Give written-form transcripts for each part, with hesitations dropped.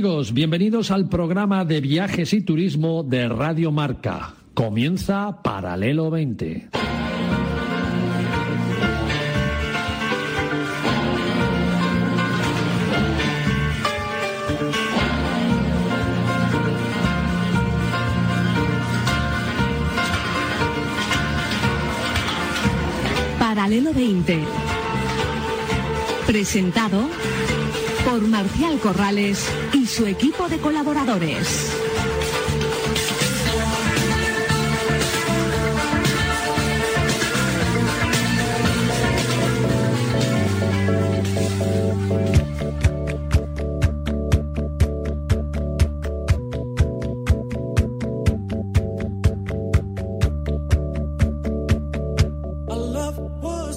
amigos, bienvenidos al programa de viajes y turismo de Radio Marca. Comienza Paralelo 20. Paralelo 20, presentado por Marcial Corrales y su equipo de colaboradores.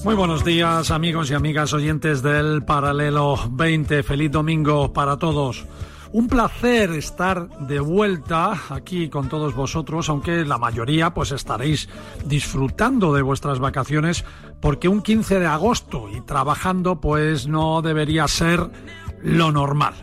Muy buenos días, amigos y amigas oyentes del Paralelo 20. Feliz domingo para todos. Un placer estar de vuelta aquí con todos vosotros, aunque la mayoría pues estaréis disfrutando de vuestras vacaciones, porque un 15 de agosto y trabajando pues no debería ser lo normal.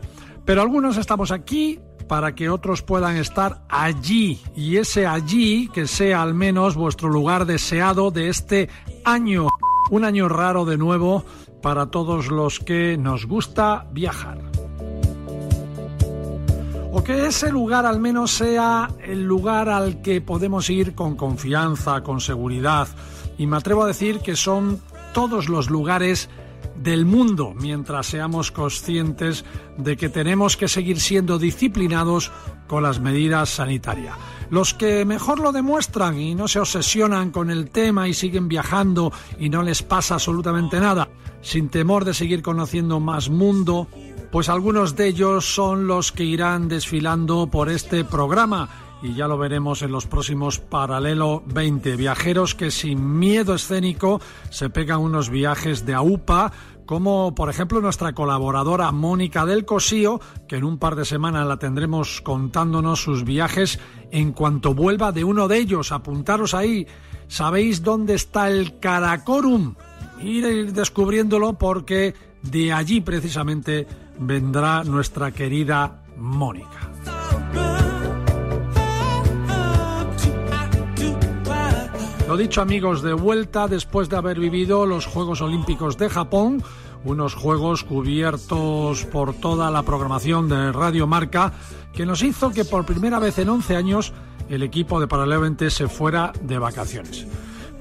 Pero algunos estamos aquí para que otros puedan estar allí, y ese allí que sea al menos vuestro lugar deseado de este año. Un año raro de nuevo para todos los que nos gusta viajar. O que ese lugar al menos sea el lugar al que podemos ir con confianza, con seguridad. Y me atrevo a decir que son todos los lugares del mundo, mientras seamos conscientes de que tenemos que seguir siendo disciplinados con las medidas sanitarias. Los que mejor lo demuestran y no se obsesionan con el tema y siguen viajando y no les pasa absolutamente nada, sin temor de seguir conociendo más mundo, pues algunos de ellos son los que irán desfilando por este programa. Y ya lo veremos en los próximos Paralelo 20. Viajeros que sin miedo escénico se pegan unos viajes de aupa, como por ejemplo nuestra colaboradora Mónica del Cosío, que en un par de semanas la tendremos contándonos sus viajes en cuanto vuelva de uno de ellos. Apuntaros ahí. ¿Sabéis dónde está el Caracorum? Ir descubriéndolo, porque de allí precisamente vendrá nuestra querida Mónica. Lo dicho, amigos, de vuelta después de haber vivido los Juegos Olímpicos de Japón, unos juegos cubiertos por toda la programación de Radio Marca, que nos hizo que por primera vez en 11 años el equipo de Paralelo 20 se fuera de vacaciones.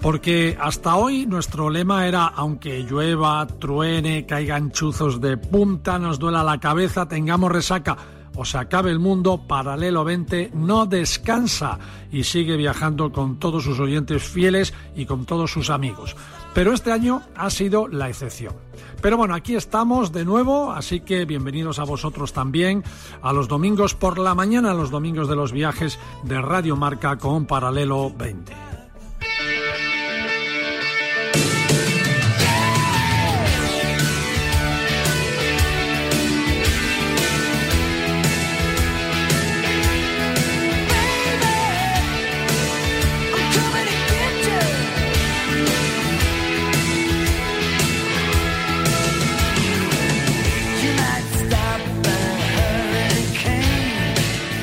Porque hasta hoy nuestro lema era: aunque llueva, truene, caigan chuzos de punta, nos duela la cabeza, tengamos resaca o se acabe el mundo, Paralelo 20 no descansa y sigue viajando con todos sus oyentes fieles y con todos sus amigos. Pero este año ha sido la excepción. Pero bueno, aquí estamos de nuevo, así que bienvenidos a vosotros también a los domingos por la mañana, a los domingos de los viajes de Radio Marca con Paralelo 20.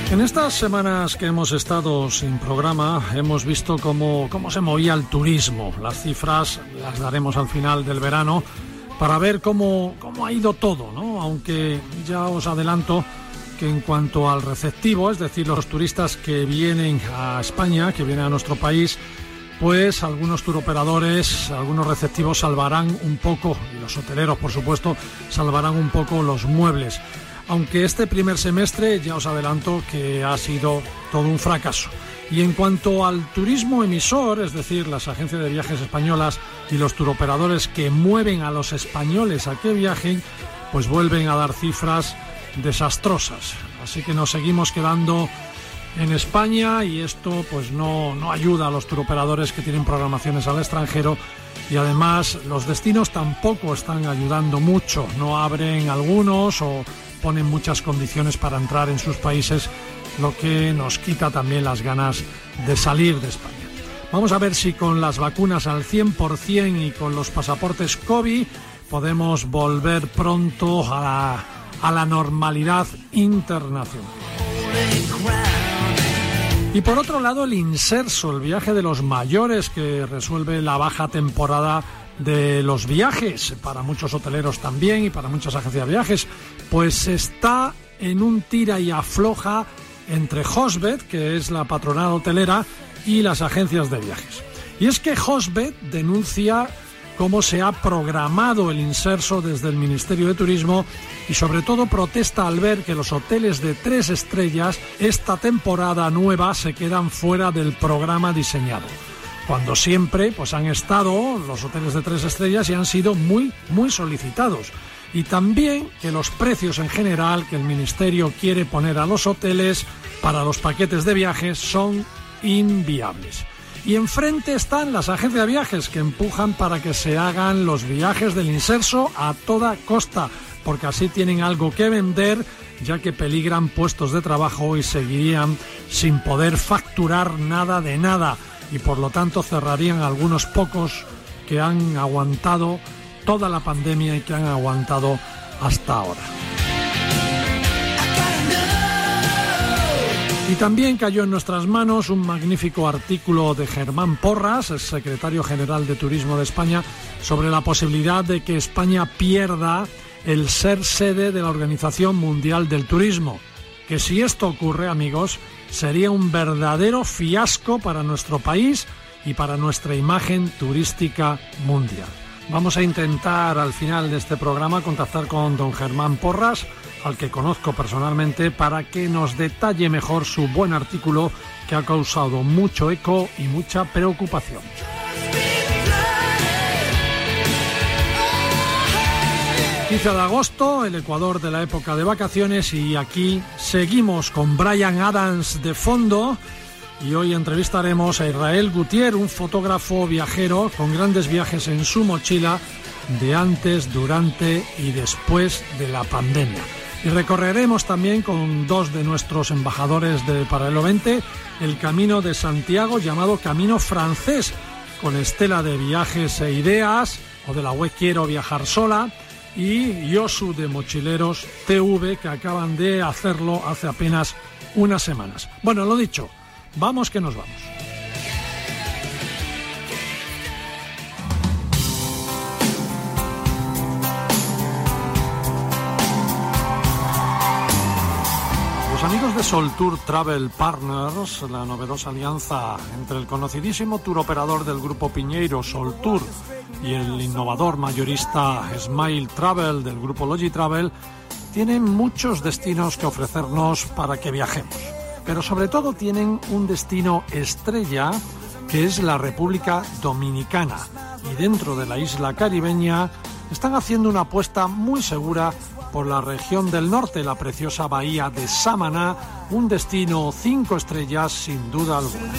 En estas semanas que hemos estado sin programa hemos visto cómo se movía el turismo. Las cifras las daremos al final del verano para ver cómo ha ido todo, ¿no? Aunque ya os adelanto que en cuanto al receptivo, es decir, los turistas que vienen a España, que vienen a nuestro país, pues algunos turoperadores, algunos receptivos salvarán un poco, y los hoteleros, por supuesto, salvarán un poco los muebles. Aunque este primer semestre ya os adelanto que ha sido todo un fracaso. Y en cuanto al turismo emisor, es decir, las agencias de viajes españolas y los turoperadores que mueven a los españoles a que viajen, pues vuelven a dar cifras desastrosas. Así que nos seguimos quedando en España y esto pues no ayuda a los turoperadores que tienen programaciones al extranjero. Y además los destinos tampoco están ayudando mucho, no abren algunos o ponen muchas condiciones para entrar en sus países, lo que nos quita también las ganas de salir de España. Vamos a ver si con las vacunas al 100% y con los pasaportes COVID podemos volver pronto a a la normalidad internacional. Y por otro lado, el inserso, el viaje de los mayores, que resuelve la baja temporada de los viajes, para muchos hoteleros también y para muchas agencias de viajes, pues está en un tira y afloja entre HOSBED, que es la patronal hotelera, y las agencias de viajes. Y es que HOSBED denuncia cómo se ha programado el inserso desde el Ministerio de Turismo y sobre todo protesta al ver que los hoteles de 3 estrellas esta temporada nueva se quedan fuera del programa diseñado, cuando siempre pues han estado los hoteles de 3 estrellas y han sido muy solicitados. Y también que los precios en general que el Ministerio quiere poner a los hoteles para los paquetes de viajes son inviables. Y enfrente están las agencias de viajes, que empujan para que se hagan los viajes del inserso a toda costa, porque así tienen algo que vender, ya que peligran puestos de trabajo y seguirían sin poder facturar nada de nada, y por lo tanto cerrarían a algunos pocos que han aguantado toda la pandemia y que han aguantado hasta ahora. Y también cayó en nuestras manos un magnífico artículo de Germán Porras, el secretario general de Turismo de España, sobre la posibilidad de que España pierda el ser sede de la Organización Mundial del Turismo, que si esto ocurre, amigos, sería un verdadero fiasco para nuestro país y para nuestra imagen turística mundial. Vamos a intentar al final de este programa contactar con don Germán Porras, al que conozco personalmente, para que nos detalle mejor su buen artículo, que ha causado mucho eco y mucha preocupación. Quince de agosto, el Ecuador de la época de vacaciones, y aquí seguimos con Brian Adams de fondo. Y hoy entrevistaremos a Israel Gutiérrez, un fotógrafo viajero con grandes viajes en su mochila de antes, durante y después de la pandemia. Y recorreremos también con 2 de nuestros embajadores de Paralelo 20 el Camino de Santiago, llamado Camino Francés, con Estela de Viajes e Ideas, o de la web Quiero Viajar Sola, y Yosu de Mochileros TV, que acaban de hacerlo hace apenas unas semanas. Bueno, lo dicho. Vamos que nos vamos. Los amigos de Soltour Travel Partners, la novedosa alianza entre el conocidísimo tour operador del grupo Piñeiro, Soltour, y el innovador mayorista Smile Travel del grupo Logitravel, tienen muchos destinos que ofrecernos para que viajemos. Pero sobre todo tienen un destino estrella, que es la República Dominicana. Y dentro de la isla caribeña están haciendo una apuesta muy segura por la región del norte, la preciosa Bahía de Samaná, un destino 5 estrellas sin duda alguna.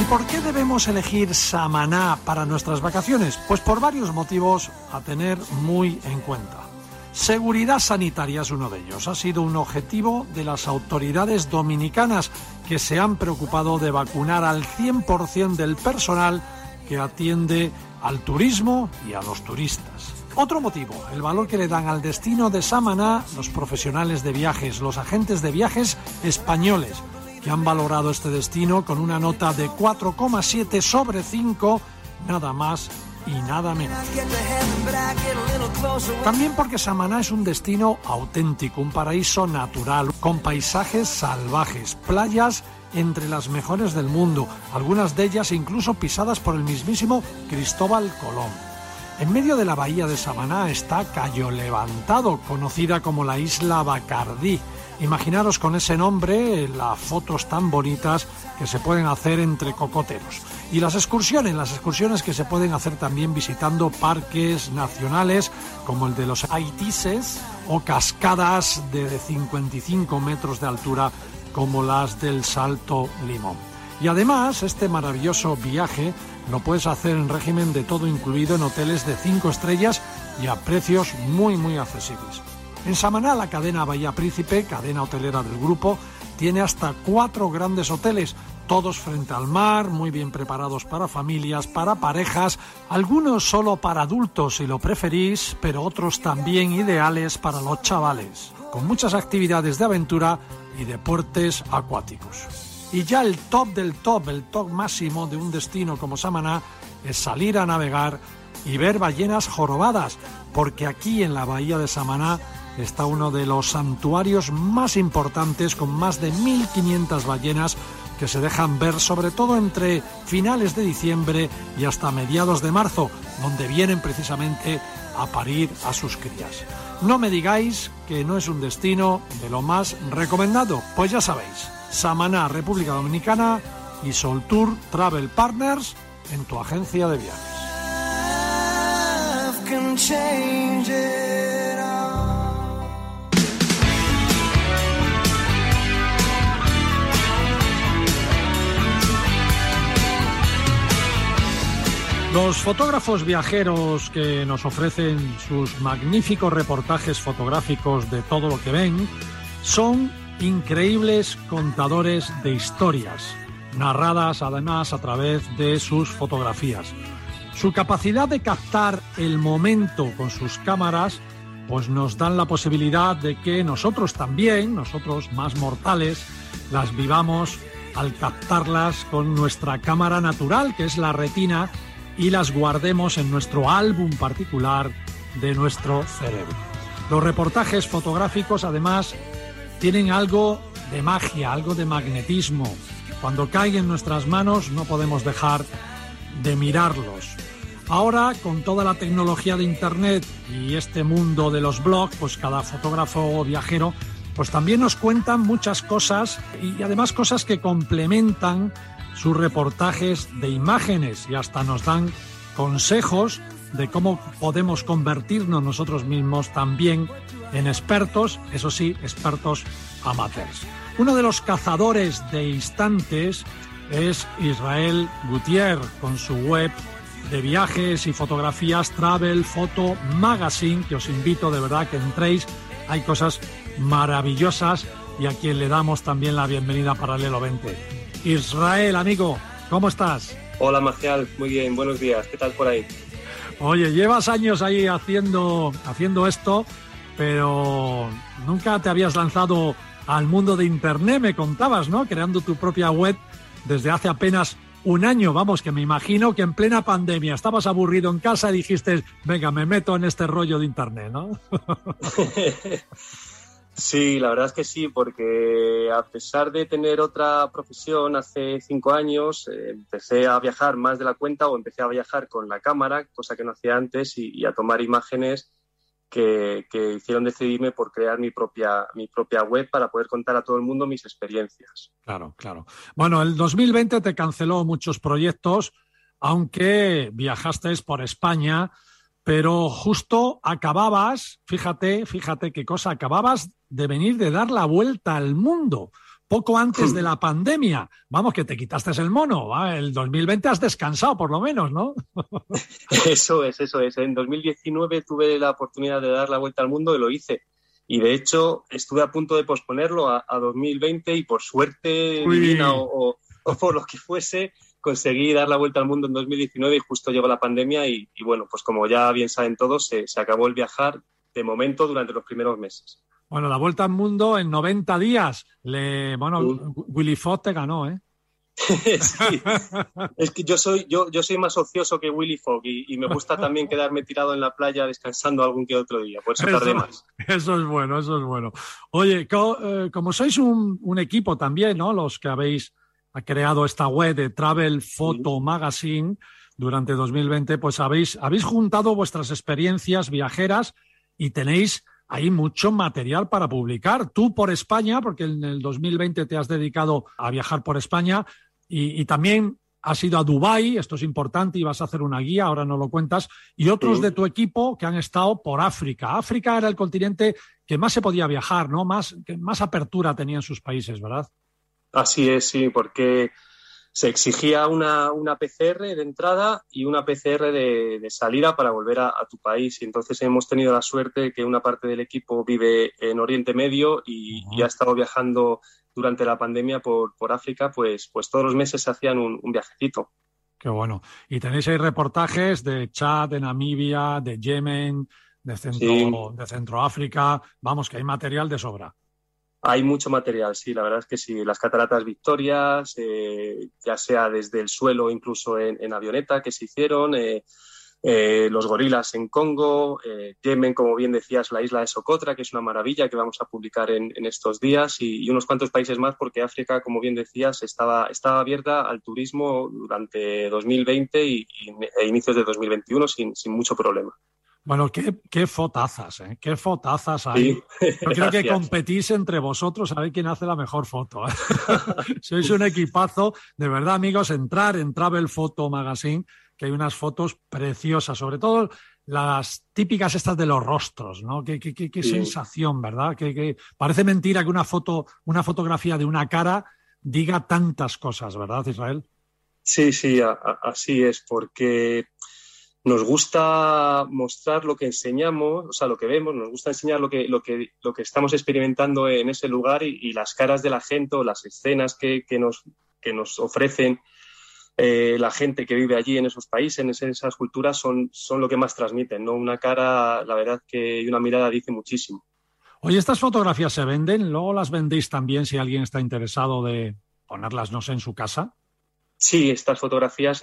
¿Y por qué debemos elegir Samaná para nuestras vacaciones? Pues por varios motivos a tener muy en cuenta. Seguridad sanitaria es uno de ellos. Ha sido un objetivo de las autoridades dominicanas, que se han preocupado de vacunar al 100% del personal que atiende al turismo y a los turistas. Otro motivo, el valor que le dan al destino de Samaná los profesionales de viajes, los agentes de viajes españoles, que han valorado este destino con una nota de 4,7 sobre 5, nada más y nada menos. También porque Samaná es un destino auténtico, un paraíso natural, con paisajes salvajes, playas entre las mejores del mundo, algunas de ellas incluso pisadas por el mismísimo Cristóbal Colón. En medio de la bahía de Samaná está Cayo Levantado, conocida como la Isla Bacardí. Imaginaros con ese nombre las fotos tan bonitas que se pueden hacer entre cocoteros. Y las excursiones que se pueden hacer también visitando parques nacionales como el de los Haitises, o cascadas de 55 metros de altura como las del Salto Limón. Y además, este maravilloso viaje lo puedes hacer en régimen de todo incluido en hoteles de 5 estrellas y a precios muy accesibles. En Samaná, la cadena Bahía Príncipe, cadena hotelera del grupo, tiene hasta 4 grandes hoteles, todos frente al mar, muy bien preparados para familias, para parejas, algunos solo para adultos si lo preferís, pero otros también ideales para los chavales, con muchas actividades de aventura y deportes acuáticos. Y ya el top del top, el top máximo de un destino como Samaná es salir a navegar y ver ballenas jorobadas, porque aquí en la bahía de Samaná está uno de los santuarios más importantes, con más de 1.500 ballenas que se dejan ver, sobre todo entre finales de diciembre y hasta mediados de marzo, donde vienen precisamente a parir a sus crías. No me digáis que no es un destino de lo más recomendado. Pues ya sabéis, Samaná, República Dominicana, y Soltour Travel Partners en tu agencia de viajes. Los fotógrafos viajeros que nos ofrecen sus magníficos reportajes fotográficos de todo lo que ven son increíbles contadores de historias, narradas además a través de sus fotografías. Su capacidad de captar el momento con sus cámaras pues nos dan la posibilidad de que nosotros también, nosotros más mortales, las vivamos al captarlas con nuestra cámara natural, que es la retina, y las guardemos en nuestro álbum particular de nuestro cerebro. Los reportajes fotográficos, además, tienen algo de magia, algo de magnetismo. Cuando caen en nuestras manos no podemos dejar de mirarlos. Ahora, con toda la tecnología de Internet y este mundo de los blogs, pues cada fotógrafo o viajero pues también nos cuentan muchas cosas, y además cosas que complementan sus reportajes de imágenes, y hasta nos dan consejos de cómo podemos convertirnos nosotros mismos también en expertos, eso sí, expertos amateurs. Uno de los cazadores de instantes es Israel Gutiérrez, con su web de viajes y fotografías Travel Photo Magazine, que os invito de verdad que entréis. Hay cosas maravillosas, y a quien le damos también la bienvenida a Paralelo 20. Israel, amigo, ¿cómo estás? Hola, Marcial, muy bien, buenos días, ¿qué tal por ahí? Oye, llevas años ahí haciendo esto, pero nunca te habías lanzado al mundo de Internet, me contabas, ¿no? Creando tu propia web desde hace apenas un año, vamos, que me imagino que en plena pandemia estabas aburrido en casa y dijiste, venga, me meto en este rollo de Internet, ¿no? Sí, la verdad es que sí, porque a pesar de tener otra profesión hace 5 años, empecé a viajar más de la cuenta, o empecé a viajar con la cámara, cosa que no hacía antes, y a tomar imágenes que hicieron decidirme por crear mi propia web para poder contar a todo el mundo mis experiencias. Claro, claro. Bueno, el 2020 te canceló muchos proyectos, aunque viajaste por España, pero justo acababas, fíjate qué cosa, acababas de venir de dar la vuelta al mundo, poco antes de la pandemia. Vamos, que te quitaste el mono, ¿va? El 2020 has descansado por lo menos, ¿no? Eso es. En 2019 tuve la oportunidad de dar la vuelta al mundo y lo hice. Y de hecho estuve a punto de posponerlo a 2020 y por suerte divina o por lo que fuese, conseguí dar la vuelta al mundo en 2019 y justo llegó la pandemia y bueno, pues como ya bien saben todos, se acabó el viajar de momento durante los primeros meses. Bueno, la vuelta al mundo en 90 días. Willy Fox te ganó, ¿eh? Sí. Es que yo soy más ocioso que Willy Fox y me gusta también quedarme tirado en la playa descansando algún que otro día, por eso tardé más. Eso es bueno. Oye, como sois un equipo también, ¿no? Los que habéis creado esta web de Travel Photo Magazine durante 2020, pues habéis juntado vuestras experiencias viajeras y tenéis ahí mucho material para publicar. Tú por España, porque en el 2020 te has dedicado a viajar por España y también has ido a Dubái, esto es importante, y vas a hacer una guía, ahora no lo cuentas, y otros de tu equipo que han estado por África. África era el continente que más se podía viajar, ¿no? Más apertura tenía en sus países, ¿verdad? Así es, sí, porque se exigía una PCR de entrada y una PCR de salida para volver a tu país. Y entonces hemos tenido la suerte que una parte del equipo vive en Oriente Medio y ha estado viajando durante la pandemia por África, pues todos los meses se hacían un viajecito. Qué bueno. Y tenéis ahí reportajes de Chad, de Namibia, de Yemen, de Centroáfrica. Vamos, que hay material de sobra. Hay mucho material, sí, la verdad es que sí. Las cataratas Victorias, ya sea desde el suelo, incluso en avioneta, que se hicieron, los gorilas en Congo, Yemen, como bien decías, la isla de Socotra, que es una maravilla que vamos a publicar en estos días, y unos cuantos países más, porque África, como bien decías, estaba abierta al turismo durante 2020 e inicios de 2021 sin mucho problema. Bueno, qué fotazas, ¿eh? Qué fotazas hay. Sí, yo creo que competís entre vosotros a ver quién hace la mejor foto, ¿eh? Sois un equipazo. De verdad, amigos, entrar en Travel Photo Magazine, que hay unas fotos preciosas, sobre todo las típicas estas de los rostros, ¿no? Qué sí. Sensación, ¿verdad? Que parece mentira que una fotografía de una cara diga tantas cosas, ¿verdad, Israel? Sí, así es, porque nos gusta mostrar lo que enseñamos, o sea, lo que vemos, nos gusta enseñar lo que estamos experimentando en ese lugar y las caras de la gente o las escenas que nos ofrecen la gente que vive allí en esos países, en esas culturas, son lo que más transmiten, ¿no? Una cara, la verdad, que una mirada dice muchísimo. Oye, ¿estas fotografías se venden? ¿Luego las vendéis también si alguien está interesado de ponerlas, no sé, en su casa? Sí, estas fotografías,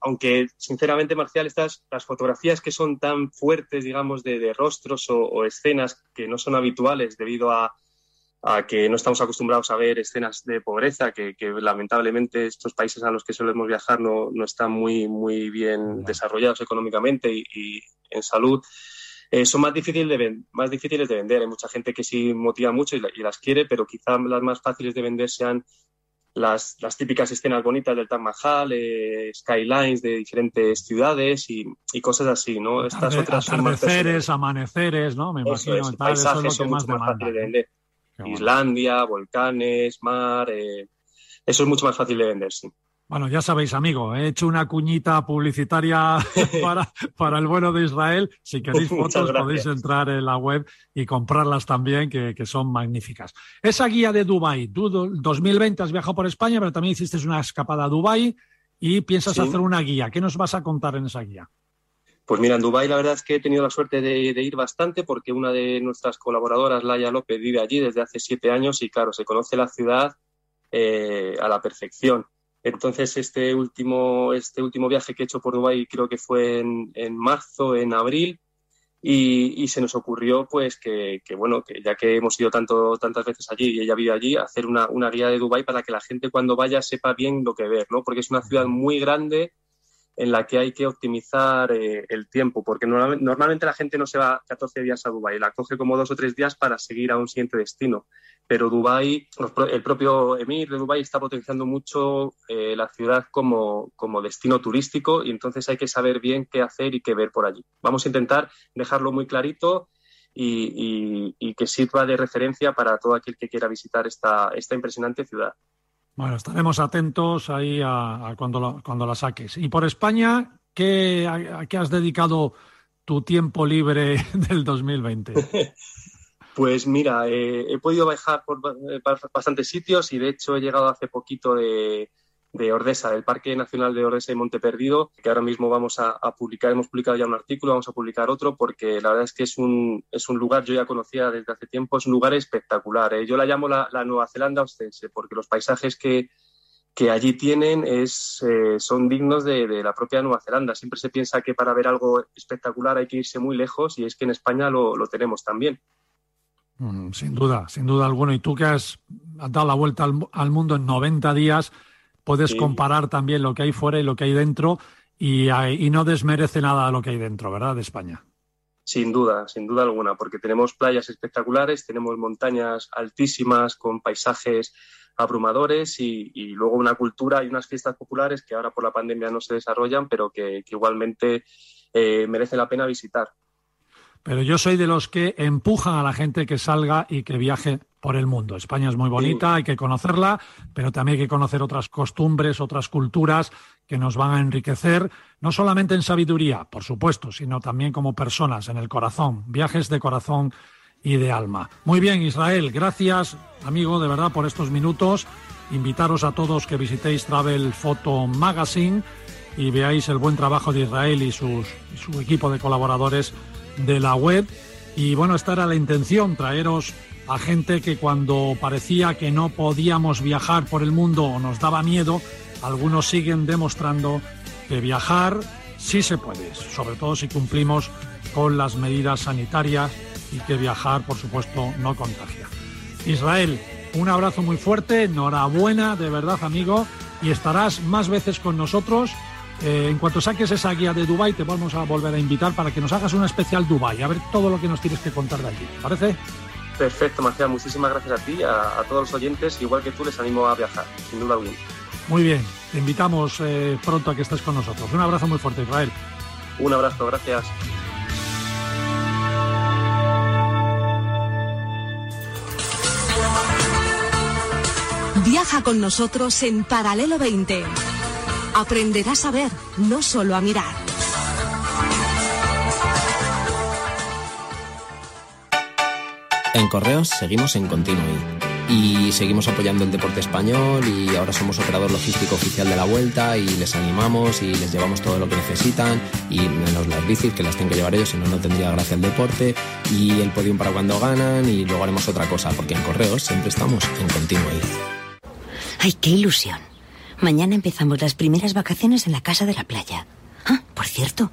aunque sinceramente, Marcial, las fotografías que son tan fuertes, digamos, de rostros o escenas que no son habituales debido a que no estamos acostumbrados a ver escenas de pobreza, que lamentablemente estos países a los que solemos viajar no están muy, muy bien desarrollados económicamente y en salud. Son más difíciles de vender. Hay mucha gente que sí motiva mucho y las quiere, pero quizá las más fáciles de vender sean las típicas escenas bonitas del Taj Mahal, skylines de diferentes ciudades y cosas así, ¿no? Estas otras atardeceres, amaneceres, ¿no? Me imagino. Eso es, paisajes eso es son mucho más fáciles de vender. Bueno. Islandia, volcanes, mar, eso es mucho más fácil de vender, sí. Bueno, ya sabéis, amigo, he hecho una cuñita publicitaria para el bueno de Israel. Si queréis fotos podéis entrar en la web y comprarlas también, que son magníficas. Esa guía de Dubái, tú 2020 has viajado por España, pero también hiciste una escapada a Dubái y piensas hacer una guía. ¿Qué nos vas a contar en esa guía? Pues mira, en Dubái la verdad es que he tenido la suerte de ir bastante porque una de nuestras colaboradoras, Laia López, vive allí desde hace 7 años y claro, se conoce la ciudad a la perfección. Entonces, este último viaje que he hecho por Dubái creo que fue en marzo, en abril, y se nos ocurrió pues que ya que hemos ido tantas veces allí y ella vive allí, hacer una guía de Dubái para que la gente cuando vaya sepa bien lo que ver, ¿no? Porque es una ciudad muy grande en la que hay que optimizar el tiempo, porque normalmente la gente no se va 14 días a Dubái, la coge como 2 o 3 días para seguir a un siguiente destino. Pero Dubái, el propio emir de Dubái está potenciando mucho la ciudad como destino turístico y entonces hay que saber bien qué hacer y qué ver por allí. Vamos a intentar dejarlo muy clarito y que sirva de referencia para todo aquel que quiera visitar esta impresionante ciudad. Bueno, estaremos atentos ahí a cuando la saques. Y por España, ¿a qué has dedicado tu tiempo libre del 2020? Pues mira, he podido viajar por bastantes sitios y de hecho he llegado hace poquito de Ordesa, del Parque Nacional de Ordesa y Monte Perdido, que ahora mismo hemos publicado ya un artículo, vamos a publicar otro, porque la verdad es que es un lugar, yo ya conocía desde hace tiempo, es un lugar espectacular. Yo la llamo la Nueva Zelanda ostense, porque los paisajes que allí tienen son dignos de la propia Nueva Zelanda. Siempre se piensa que para ver algo espectacular hay que irse muy lejos y es que en España lo tenemos también. Sin duda alguna. Y tú que has dado la vuelta al mundo en 90 días, puedes comparar también lo que hay fuera y lo que hay dentro y no desmerece nada lo que hay dentro, ¿verdad?, de España. Sin duda alguna, porque tenemos playas espectaculares, tenemos montañas altísimas con paisajes abrumadores y luego una cultura y unas fiestas populares que ahora por la pandemia no se desarrollan, pero que igualmente merece la pena visitar. pero yo soy de los que empujan a la gente que salga y que viaje por el mundo. España es muy bonita, hay que conocerla, pero también hay que conocer otras costumbres, otras culturas que nos van a enriquecer, no solamente en sabiduría, por supuesto, sino también como personas, en el corazón, viajes de corazón y de alma. Muy bien, Israel, gracias, amigo, de verdad, por estos minutos. Invitaros a todos que visitéis Travel Photo Magazine y veáis el buen trabajo de Israel y su equipo de colaboradores de la web. Y bueno, esta era la intención, traeros a gente que cuando parecía que no podíamos viajar por el mundo o nos daba miedo, algunos siguen demostrando que viajar sí se puede, sobre todo si cumplimos con las medidas sanitarias, y que viajar, por supuesto, no contagia. Israel, un abrazo muy fuerte, enhorabuena, de verdad, amigo, y estarás más veces con nosotros. En cuanto saques esa guía de Dubái, te vamos a volver a invitar para que nos hagas una especial Dubái, a ver todo lo que nos tienes que contar de allí, ¿te parece? Perfecto, Marcial, muchísimas gracias a ti, a todos los oyentes, igual que tú, les animo a viajar, sin duda alguna. Muy bien, te invitamos pronto a que estés con nosotros. Un abrazo muy fuerte, Israel. Un abrazo, gracias. Viaja con nosotros en Paralelo 20. Aprenderás a ver, no solo a mirar. En Correos seguimos en Continuy y seguimos apoyando el deporte español, y ahora somos operador logístico oficial de la Vuelta y les animamos y les llevamos todo lo que necesitan, y menos las bicis, que las tienen que llevar ellos, si no, no tendría gracia el deporte, y el podium para cuando ganan, y luego haremos otra cosa, porque en Correos siempre estamos en Continuy. ¡Ay, qué ilusión! Mañana empezamos las primeras vacaciones en la casa de la playa. Ah, por cierto,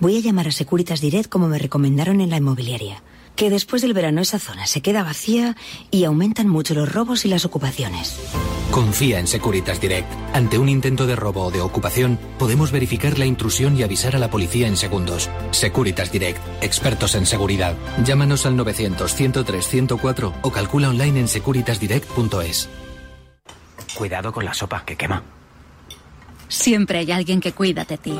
voy a llamar a Securitas Direct como me recomendaron en la inmobiliaria, que después del verano esa zona se queda vacía y aumentan mucho los robos y las ocupaciones. Confía en Securitas Direct. Ante un intento de robo o de ocupación, podemos verificar la intrusión y avisar a la policía en segundos. Securitas Direct, expertos en seguridad. Llámanos al 900-103-104 o calcula online en securitasdirect.es. Cuidado con la sopa, que quema. Siempre hay alguien que cuida de ti.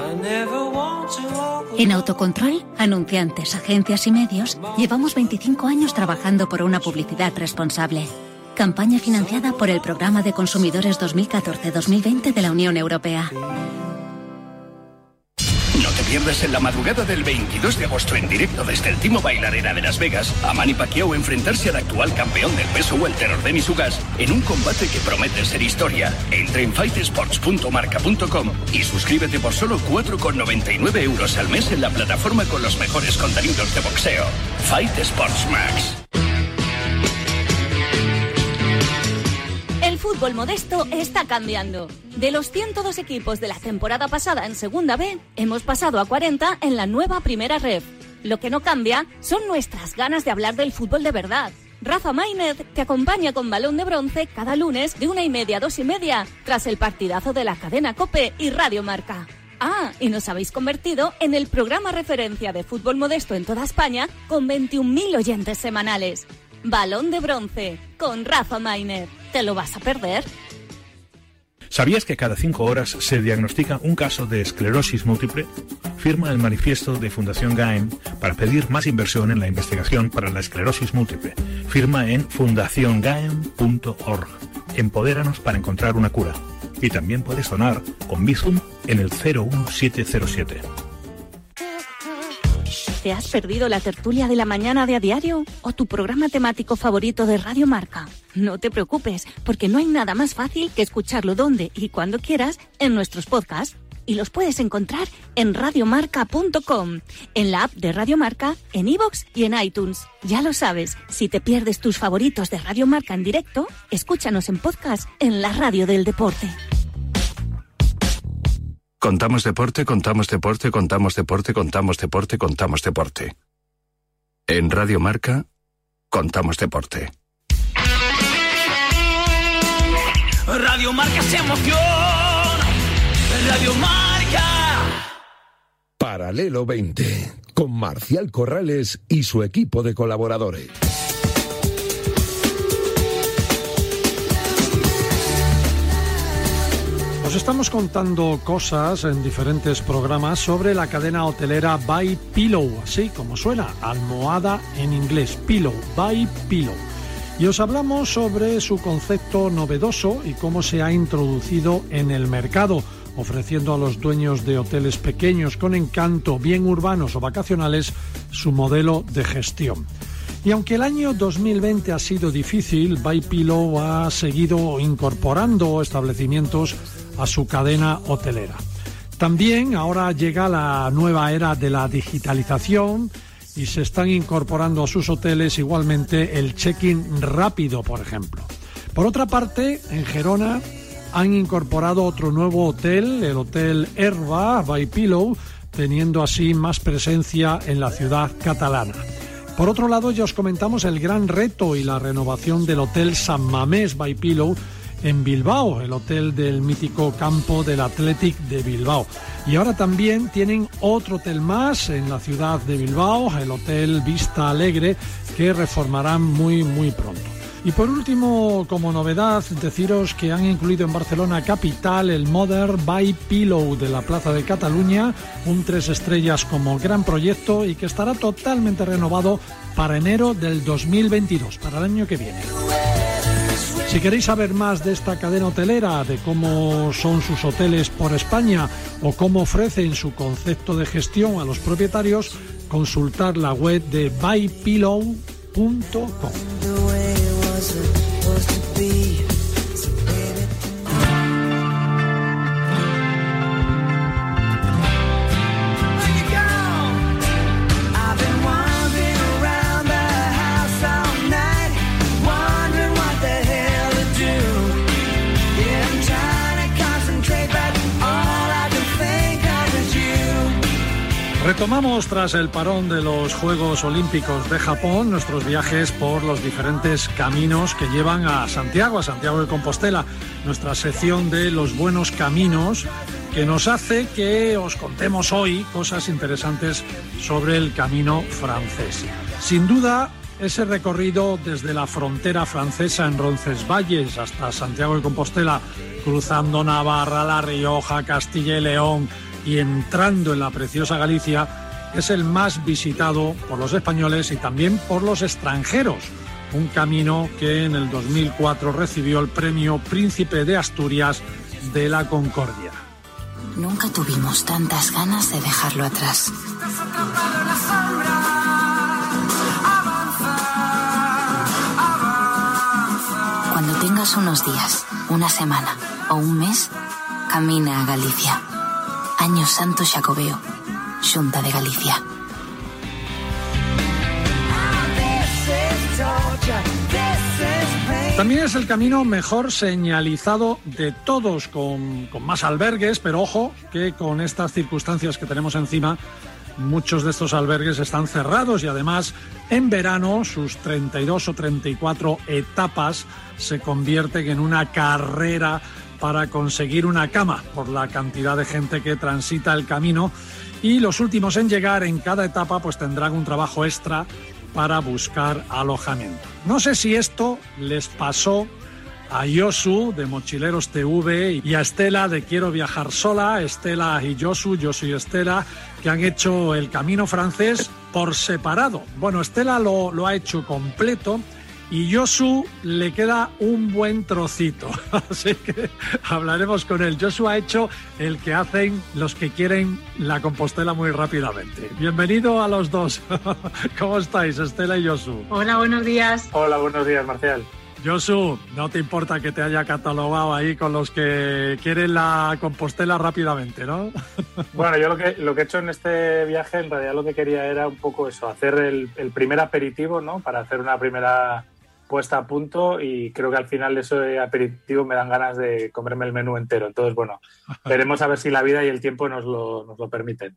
En Autocontrol, anunciantes, agencias y medios, llevamos 25 años trabajando por una publicidad responsable. Campaña financiada por el Programa de Consumidores 2014-2020 de la Unión Europea. No te pierdas en la madrugada del 22 de agosto en directo desde el Timo Bailarena de Las Vegas a Manny Pacquiao enfrentarse al actual campeón del peso welter Ordemi Sugas en un combate que promete ser historia. Entra en fightesports.marca.com y suscríbete por solo 4,99€ al mes en la plataforma con los mejores contenidos de boxeo. Fight Sports Max. El fútbol modesto está cambiando. De los 102 equipos de la temporada pasada en Segunda B, hemos pasado a 40 en la nueva Primera Ref. Lo que no cambia son nuestras ganas de hablar del fútbol de verdad. Rafa Maínez te acompaña con Balón de Bronce cada lunes de 1:30 a 2:30, tras el partidazo de la cadena COPE y Radio Marca. Ah, y nos habéis convertido en el programa referencia de fútbol modesto en toda España, con 21.000 oyentes semanales. Balón de Bronce, con Rafa Maínez. ¿Te lo vas a perder? ¿Sabías que cada 5 horas se diagnostica un caso de esclerosis múltiple? Firma el manifiesto de Fundación GAEM para pedir más inversión en la investigación para la esclerosis múltiple. Firma en fundaciongaem.org. Empodéranos para encontrar una cura. Y también puedes donar con Bizum en el 01707. ¿Te has perdido la tertulia de la mañana de A Diario o tu programa temático favorito de Radio Marca? No te preocupes, porque no hay nada más fácil que escucharlo donde y cuando quieras en nuestros podcasts. Y los puedes encontrar en radiomarca.com, en la app de Radio Marca, en iVoox y en iTunes. Ya lo sabes, si te pierdes tus favoritos de Radio Marca en directo, escúchanos en podcast en la radio del deporte. Contamos deporte, contamos deporte, contamos deporte, contamos deporte, contamos deporte. En Radio Marca, contamos deporte. Radio Marca es emoción. Radio Marca. Paralelo 20, con Marcial Corrales y su equipo de colaboradores. Os estamos contando cosas en diferentes programas sobre la cadena hotelera By Pillow, así como suena, almohada en inglés, Pillow, By Pillow. Y os hablamos sobre su concepto novedoso y cómo se ha introducido en el mercado, ofreciendo a los dueños de hoteles pequeños con encanto, bien urbanos o vacacionales, su modelo de gestión. Y aunque el año 2020 ha sido difícil, By Pillow ha seguido incorporando establecimientos a su cadena hotelera. También ahora llega la nueva era de la digitalización y se están incorporando a sus hoteles igualmente el check-in rápido, por ejemplo. Por otra parte, en Gerona han incorporado otro nuevo hotel, el Hotel Herba By Pillow, teniendo así más presencia en la ciudad catalana. Por otro lado, ya os comentamos el gran reto y la renovación del Hotel San Mamés By Pillow, en Bilbao, el hotel del mítico campo del Athletic de Bilbao. Y ahora también tienen otro hotel más en la ciudad de Bilbao, el Hotel Vista Alegre, que reformarán muy pronto. Y por último, como novedad, deciros que han incluido en Barcelona capital el Modern By Pillow de la Plaza de Cataluña, un 3 estrellas como gran proyecto y que estará totalmente renovado para enero del 2022, para el año que viene. Si queréis saber más de esta cadena hotelera, de cómo son sus hoteles por España o cómo ofrecen su concepto de gestión a los propietarios, consultad la web de bypillow.com. Retomamos tras el parón de los Juegos Olímpicos de Japón nuestros viajes por los diferentes caminos que llevan a Santiago de Compostela, nuestra sección de los buenos caminos que nos hace que os contemos hoy cosas interesantes sobre el Camino Francés. Sin duda, ese recorrido desde la frontera francesa en Roncesvalles hasta Santiago de Compostela, cruzando Navarra, La Rioja, Castilla y León, y entrando en la preciosa Galicia, es el más visitado por los españoles y también por los extranjeros. Un camino que en el 2004 recibió el premio Príncipe de Asturias de la Concordia. Nunca tuvimos tantas ganas de dejarlo atrás. Cuando tengas unos días, una semana o un mes, camina a Galicia. Año Santo Xacobeo, Xunta de Galicia. También es el camino mejor señalizado de todos, con más albergues, pero ojo que con estas circunstancias que tenemos encima, muchos de estos albergues están cerrados y además en verano sus 32 o 34 etapas se convierten en una carrera para conseguir una cama por la cantidad de gente que transita el camino, y los últimos en llegar en cada etapa pues tendrán un trabajo extra para buscar alojamiento. No sé si esto les pasó a Yosu de Mochileros TV y a Estela de Quiero Viajar Sola, Estela y Yosu, Yosu y Estela, que han hecho el Camino Francés por separado. Bueno, Estela lo ha hecho completo, y Yosu le queda un buen trocito, así que hablaremos con él. Yosu ha hecho el que hacen los que quieren la Compostela muy rápidamente. Bienvenido a los dos. ¿Cómo estáis, Estela y Yosu? Hola, buenos días. Hola, buenos días, Marcial. Yosu, no te importa que te haya catalogado ahí con los que quieren la Compostela rápidamente, ¿no? Bueno, yo lo que he hecho en este viaje, en realidad lo que quería era un poco eso, hacer el primer aperitivo, ¿no? Para hacer una primera puesta a punto, y creo que al final de ese aperitivo me dan ganas de comerme el menú entero. Entonces, bueno, veremos a ver si la vida y el tiempo nos lo permiten.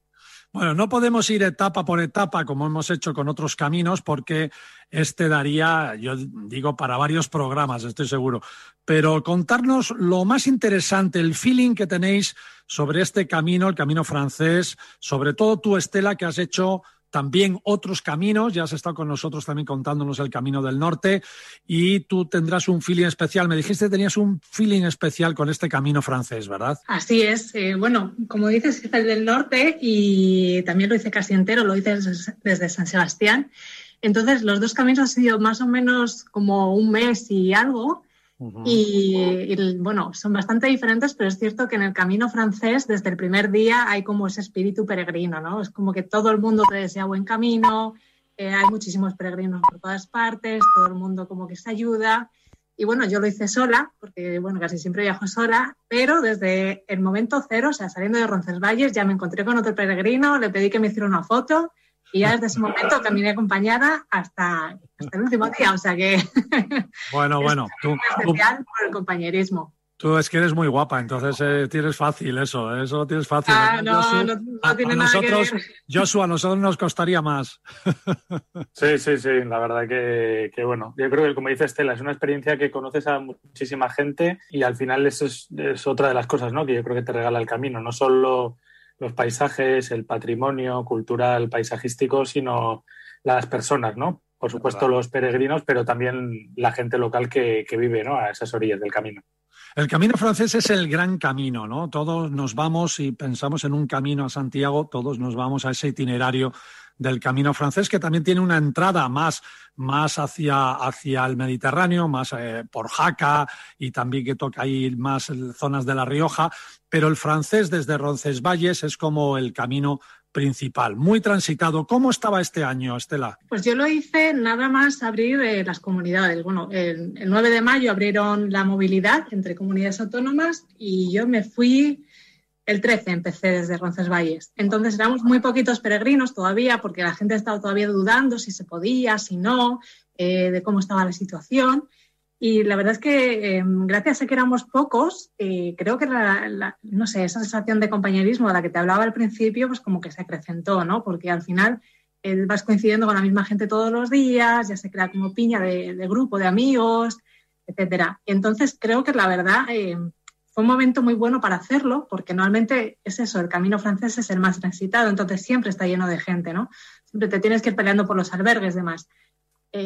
Bueno, no podemos ir etapa por etapa como hemos hecho con otros caminos, porque este daría, yo digo, para varios programas, estoy seguro. Pero contarnos lo más interesante, el feeling que tenéis sobre este camino, el Camino Francés, sobre todo tú, Estela, que has hecho también otros caminos. Ya has estado con nosotros también contándonos el Camino del Norte y tú tendrás un feeling especial. Me dijiste que tenías un feeling especial con este Camino Francés, ¿verdad? Así es. Bueno, como dices, hice el del Norte y también lo hice casi entero, lo hice desde San Sebastián. Entonces, los dos caminos han sido más o menos como un mes y algo. Uh-huh. Y bueno, son bastante diferentes, pero es cierto que en el Camino Francés desde el primer día hay como ese espíritu peregrino, ¿no? Es como que todo el mundo te desea buen camino, hay muchísimos peregrinos por todas partes, todo el mundo como que se ayuda. Y bueno, yo lo hice sola, porque bueno, casi siempre viajo sola, pero desde el momento cero, o sea, saliendo de Roncesvalles, ya me encontré con otro peregrino, le pedí que me hiciera una foto. Y ya desde ese momento caminé acompañada hasta el último día, o sea que... Bueno, tú... especial por el compañerismo. Tú es que eres muy guapa, entonces tienes fácil eso lo tienes fácil. Ah, no, Yosu, no tiene nada que ver. Yosu, a nosotros nos costaría más. Sí, la verdad que bueno, yo creo que como dice Estela, es una experiencia que conoces a muchísima gente y al final eso es otra de las cosas, ¿no? Que yo creo que te regala el camino, no solo... los paisajes, el patrimonio cultural, paisajístico, sino las personas, ¿no? Por supuesto, claro. Los peregrinos, pero también la gente local que vive, ¿no? A esas orillas del camino. El Camino Francés es el gran camino, ¿no? Todos nos vamos y pensamos en un camino a Santiago, todos nos vamos a ese itinerario del Camino Francés, que también tiene una entrada más hacia el Mediterráneo, más por Jaca, y también que toca ahí más zonas de La Rioja, pero el francés desde Roncesvalles es como el camino principal, muy transitado. ¿Cómo estaba este año, Estela? Pues yo lo hice nada más abrir las comunidades. Bueno, el 9 de mayo abrieron la movilidad entre comunidades autónomas y yo me fui... El 13 empecé desde Roncesvalles. Entonces éramos muy poquitos peregrinos todavía porque la gente estaba todavía dudando si se podía, si no, de cómo estaba la situación. Y la verdad es que gracias a que éramos pocos, creo que esa sensación de compañerismo de la que te hablaba al principio, pues como que se acrecentó, ¿no? Porque al final vas coincidiendo con la misma gente todos los días, ya se crea como piña de grupo, de amigos, etcétera. Entonces creo que la verdad... Fue un momento muy bueno para hacerlo, porque normalmente es eso, el Camino Francés es el más transitado, entonces siempre está lleno de gente, ¿no? Siempre te tienes que ir peleando por los albergues, demás.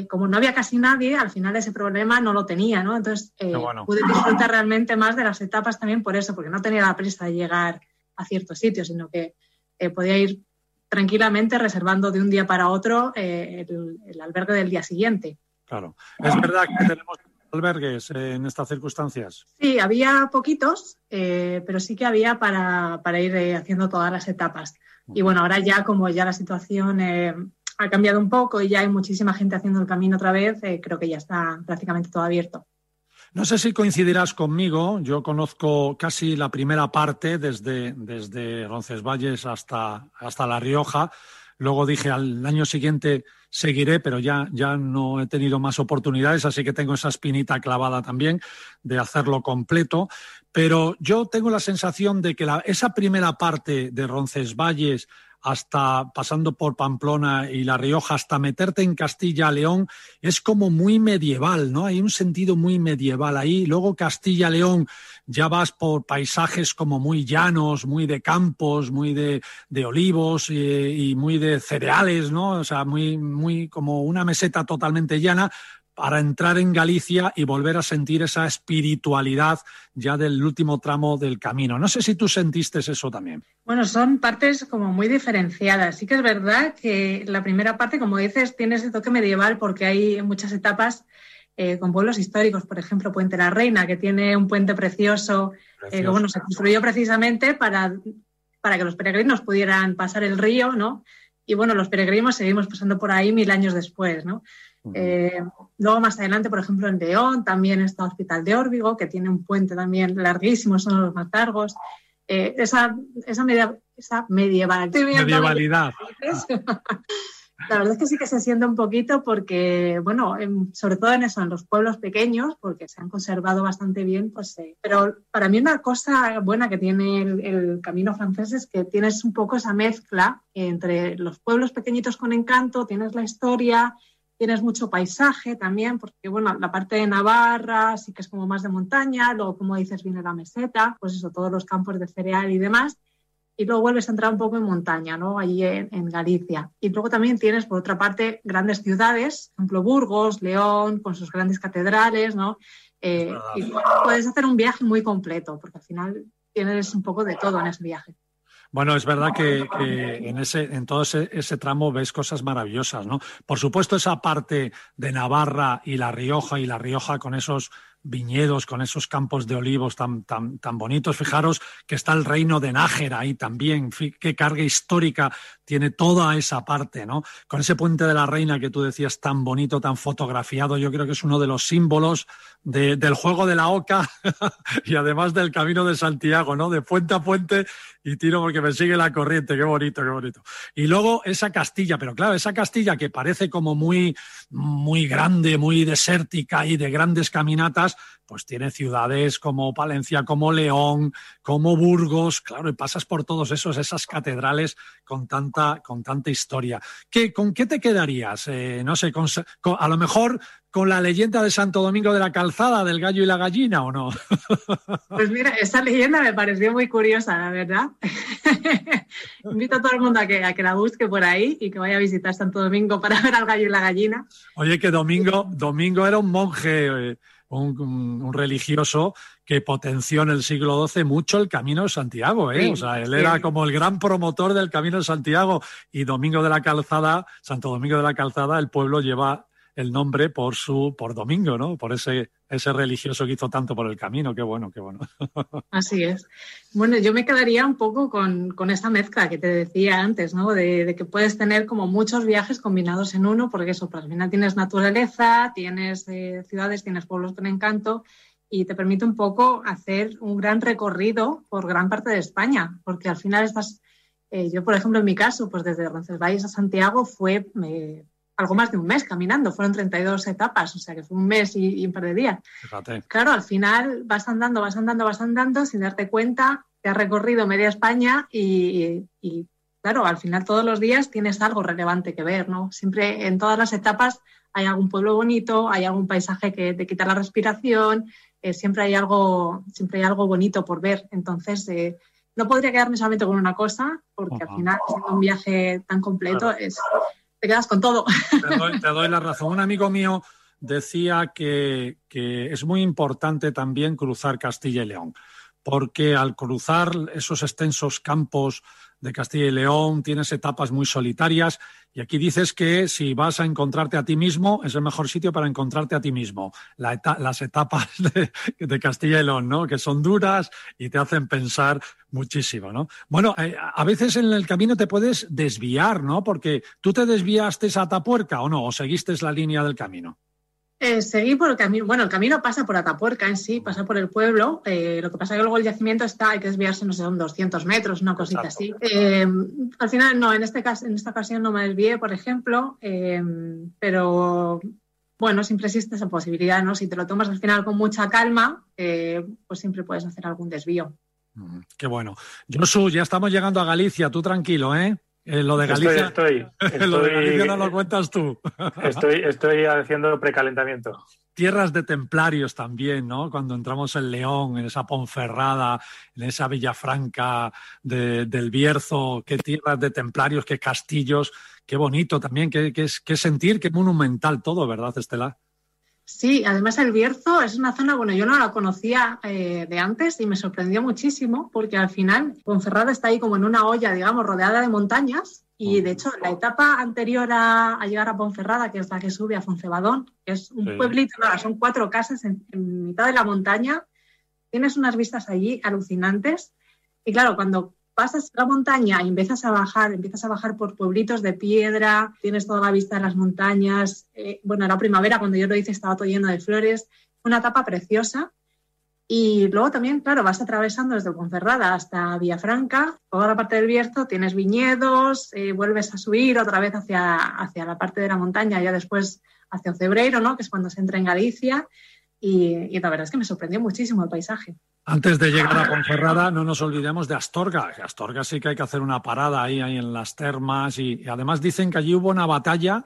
Como no había casi nadie, al final ese problema no lo tenía, ¿no? Entonces pude disfrutar realmente más de las etapas también por eso, porque no tenía la prisa de llegar a ciertos sitios, sino que podía ir tranquilamente reservando de un día para otro el albergue del día siguiente. Claro. Es verdad que tenemos... albergues en estas circunstancias? Sí, había poquitos, pero sí que había para ir haciendo todas las etapas. Y bueno, ahora ya como ya la situación ha cambiado un poco y ya hay muchísima gente haciendo el camino otra vez, creo que ya está prácticamente todo abierto. No sé si coincidirás conmigo, yo conozco casi la primera parte desde Roncesvalles hasta La Rioja. Luego dije, al año siguiente seguiré, pero ya no he tenido más oportunidades, así que tengo esa espinita clavada también de hacerlo completo. Pero yo tengo la sensación de que esa primera parte de Roncesvalles, hasta pasando por Pamplona y La Rioja, hasta meterte en Castilla y León, es como muy medieval, ¿no? Hay un sentido muy medieval ahí. Luego Castilla y León... ya vas por paisajes como muy llanos, muy de campos, muy de olivos y muy de cereales, ¿no? O sea, muy, muy como una meseta totalmente llana para entrar en Galicia y volver a sentir esa espiritualidad ya del último tramo del camino. No sé si tú sentiste eso también. Bueno, son partes como muy diferenciadas. Sí que es verdad que la primera parte, como dices, tiene ese toque medieval porque hay muchas etapas con pueblos históricos, por ejemplo, Puente la Reina, que tiene un puente precioso. Que bueno, se construyó precisamente para que los peregrinos pudieran pasar el río, ¿no? Y bueno, los peregrinos seguimos pasando por ahí 1000 años después, ¿no? Uh-huh. Luego más adelante, por ejemplo, en León también está Hospital de Órbigo, que tiene un puente también larguísimo, son los más largos. Esa medievalidad. La verdad es que sí que se siente un poquito porque, bueno, sobre todo en eso, en los pueblos pequeños, porque se han conservado bastante bien, pues sí. Pero para mí una cosa buena que tiene el Camino Francés es que tienes un poco esa mezcla entre los pueblos pequeñitos con encanto, tienes la historia, tienes mucho paisaje también, porque, bueno, la parte de Navarra sí que es como más de montaña, luego, como dices, viene la meseta, pues eso, todos los campos de cereal y demás. y luego vuelves a entrar un poco en montaña, ¿no? Allí en Galicia. Y luego también tienes, por otra parte, grandes ciudades, por ejemplo, Burgos, León, con sus grandes catedrales, ¿no? Y puedes hacer un viaje muy completo, porque al final tienes un poco de todo en ese viaje. Bueno, es verdad que en todo ese tramo ves cosas maravillosas, ¿no? Por supuesto, esa parte de Navarra y La Rioja con esos viñedos, con esos campos de olivos tan bonitos. Fijaros que está el reino de Nájera ahí también, qué carga histórica tiene toda esa parte, ¿no? Con ese puente de la Reina que tú decías tan bonito, tan fotografiado, yo creo que es uno de los símbolos del juego de la oca y además del Camino de Santiago, ¿no? De puente a puente y tiro porque me sigue la corriente, qué bonito, qué bonito. Y luego esa Castilla, pero claro, esa Castilla que parece como muy, muy grande, muy desértica y de grandes caminatas, pues tiene ciudades como Palencia, como León, como Burgos, claro, y pasas por todos esas catedrales con tanta historia. ¿Con qué te quedarías? No sé, a lo mejor con la leyenda de Santo Domingo de la Calzada, del gallo y la gallina, ¿o no? Pues mira, esa leyenda me pareció muy curiosa, la verdad. Invito a todo el mundo a que la busque por ahí y que vaya a visitar Santo Domingo para ver al gallo y la gallina. Oye, que Domingo era un monje... Un religioso que potenció en el siglo XII mucho el Camino de Santiago, ¿eh? Sí, o sea, él era como el gran promotor del Camino de Santiago. Y Santo Domingo de la Calzada, el pueblo lleva el nombre por Domingo, ¿no? Por ese religioso que hizo tanto por el camino. Qué bueno, qué bueno. Así es. Bueno, yo me quedaría un poco con esa mezcla que te decía antes, ¿no? De que puedes tener como muchos viajes combinados en uno, porque eso, al final tienes naturaleza, tienes ciudades, tienes pueblos con encanto y te permite un poco hacer un gran recorrido por gran parte de España, porque al final estás... yo, por ejemplo, en mi caso, pues desde Roncesvalles a Santiago fue... algo más de un mes caminando, fueron 32 etapas, o sea que fue un mes y un par de días. Fíjate. Claro, al final vas andando, sin darte cuenta, te has recorrido media España y claro, al final todos los días tienes algo relevante que ver, ¿no? Siempre en todas las etapas hay algún pueblo bonito, hay algún paisaje que te quita la respiración, siempre hay algo bonito por ver, entonces... no podría quedarme solamente con una cosa, porque al final, siendo un viaje tan completo, claro, te quedas con todo. Te doy la razón. Un amigo mío decía que es muy importante también cruzar Castilla y León, porque al cruzar esos extensos campos de Castilla y León tienes etapas muy solitarias y aquí dices que si vas a encontrarte a ti mismo es el mejor sitio para encontrarte a ti mismo. Las etapas de Castilla y León, ¿no? Que son duras y te hacen pensar muchísimo, ¿no? Bueno, a veces en el camino te puedes desviar, ¿no? Porque tú te desviaste a Atapuerca, ¿o no? ¿O seguiste la línea del camino? Seguí por el camino. Bueno, el camino pasa por Atapuerca en sí, pasa por el pueblo. Lo que pasa es que luego el yacimiento hay que desviarse, no sé, son 200 metros, una cosita así. Al final, no, en esta ocasión no me desvié, por ejemplo, pero bueno, siempre existe esa posibilidad, ¿no? Si te lo tomas al final con mucha calma, pues siempre puedes hacer algún desvío. Qué bueno. Yosu, ya estamos llegando a Galicia, tú tranquilo, ¿eh? Lo de Galicia, lo de Galicia no lo cuentas tú. Estoy haciendo precalentamiento. Tierras de templarios también, ¿no? Cuando entramos en León, en esa Ponferrada, en esa Villafranca del Bierzo, qué tierras de templarios, qué castillos, qué bonito también, qué sentir, qué monumental todo, ¿verdad, Estela? Sí, además el Bierzo es una zona, bueno, yo no la conocía de antes y me sorprendió muchísimo porque al final Ponferrada está ahí como en una olla, digamos, rodeada de montañas y de hecho la etapa anterior a llegar a Ponferrada, que es la que sube a Foncebadón, que es un pueblito, nada, son 4 casas en mitad de la montaña, tienes unas vistas allí alucinantes y claro, cuando pasas la montaña y empiezas a bajar por pueblitos de piedra, tienes toda la vista de las montañas. Bueno, era primavera, cuando yo lo hice estaba todo lleno de flores, una etapa preciosa. Y luego también, claro, vas atravesando desde Ponferrada hasta Villafranca, toda la parte del Bierzo, tienes viñedos, vuelves a subir otra vez hacia la parte de la montaña, ya después hacia Ocebreiro, ¿no? Que es cuando se entra en Galicia. Y la verdad es que me sorprendió muchísimo el paisaje. Antes de llegar a Ponferrada, no nos olvidemos de Astorga. Astorga sí que hay que hacer una parada ahí en las termas. Y además dicen que allí hubo una batalla,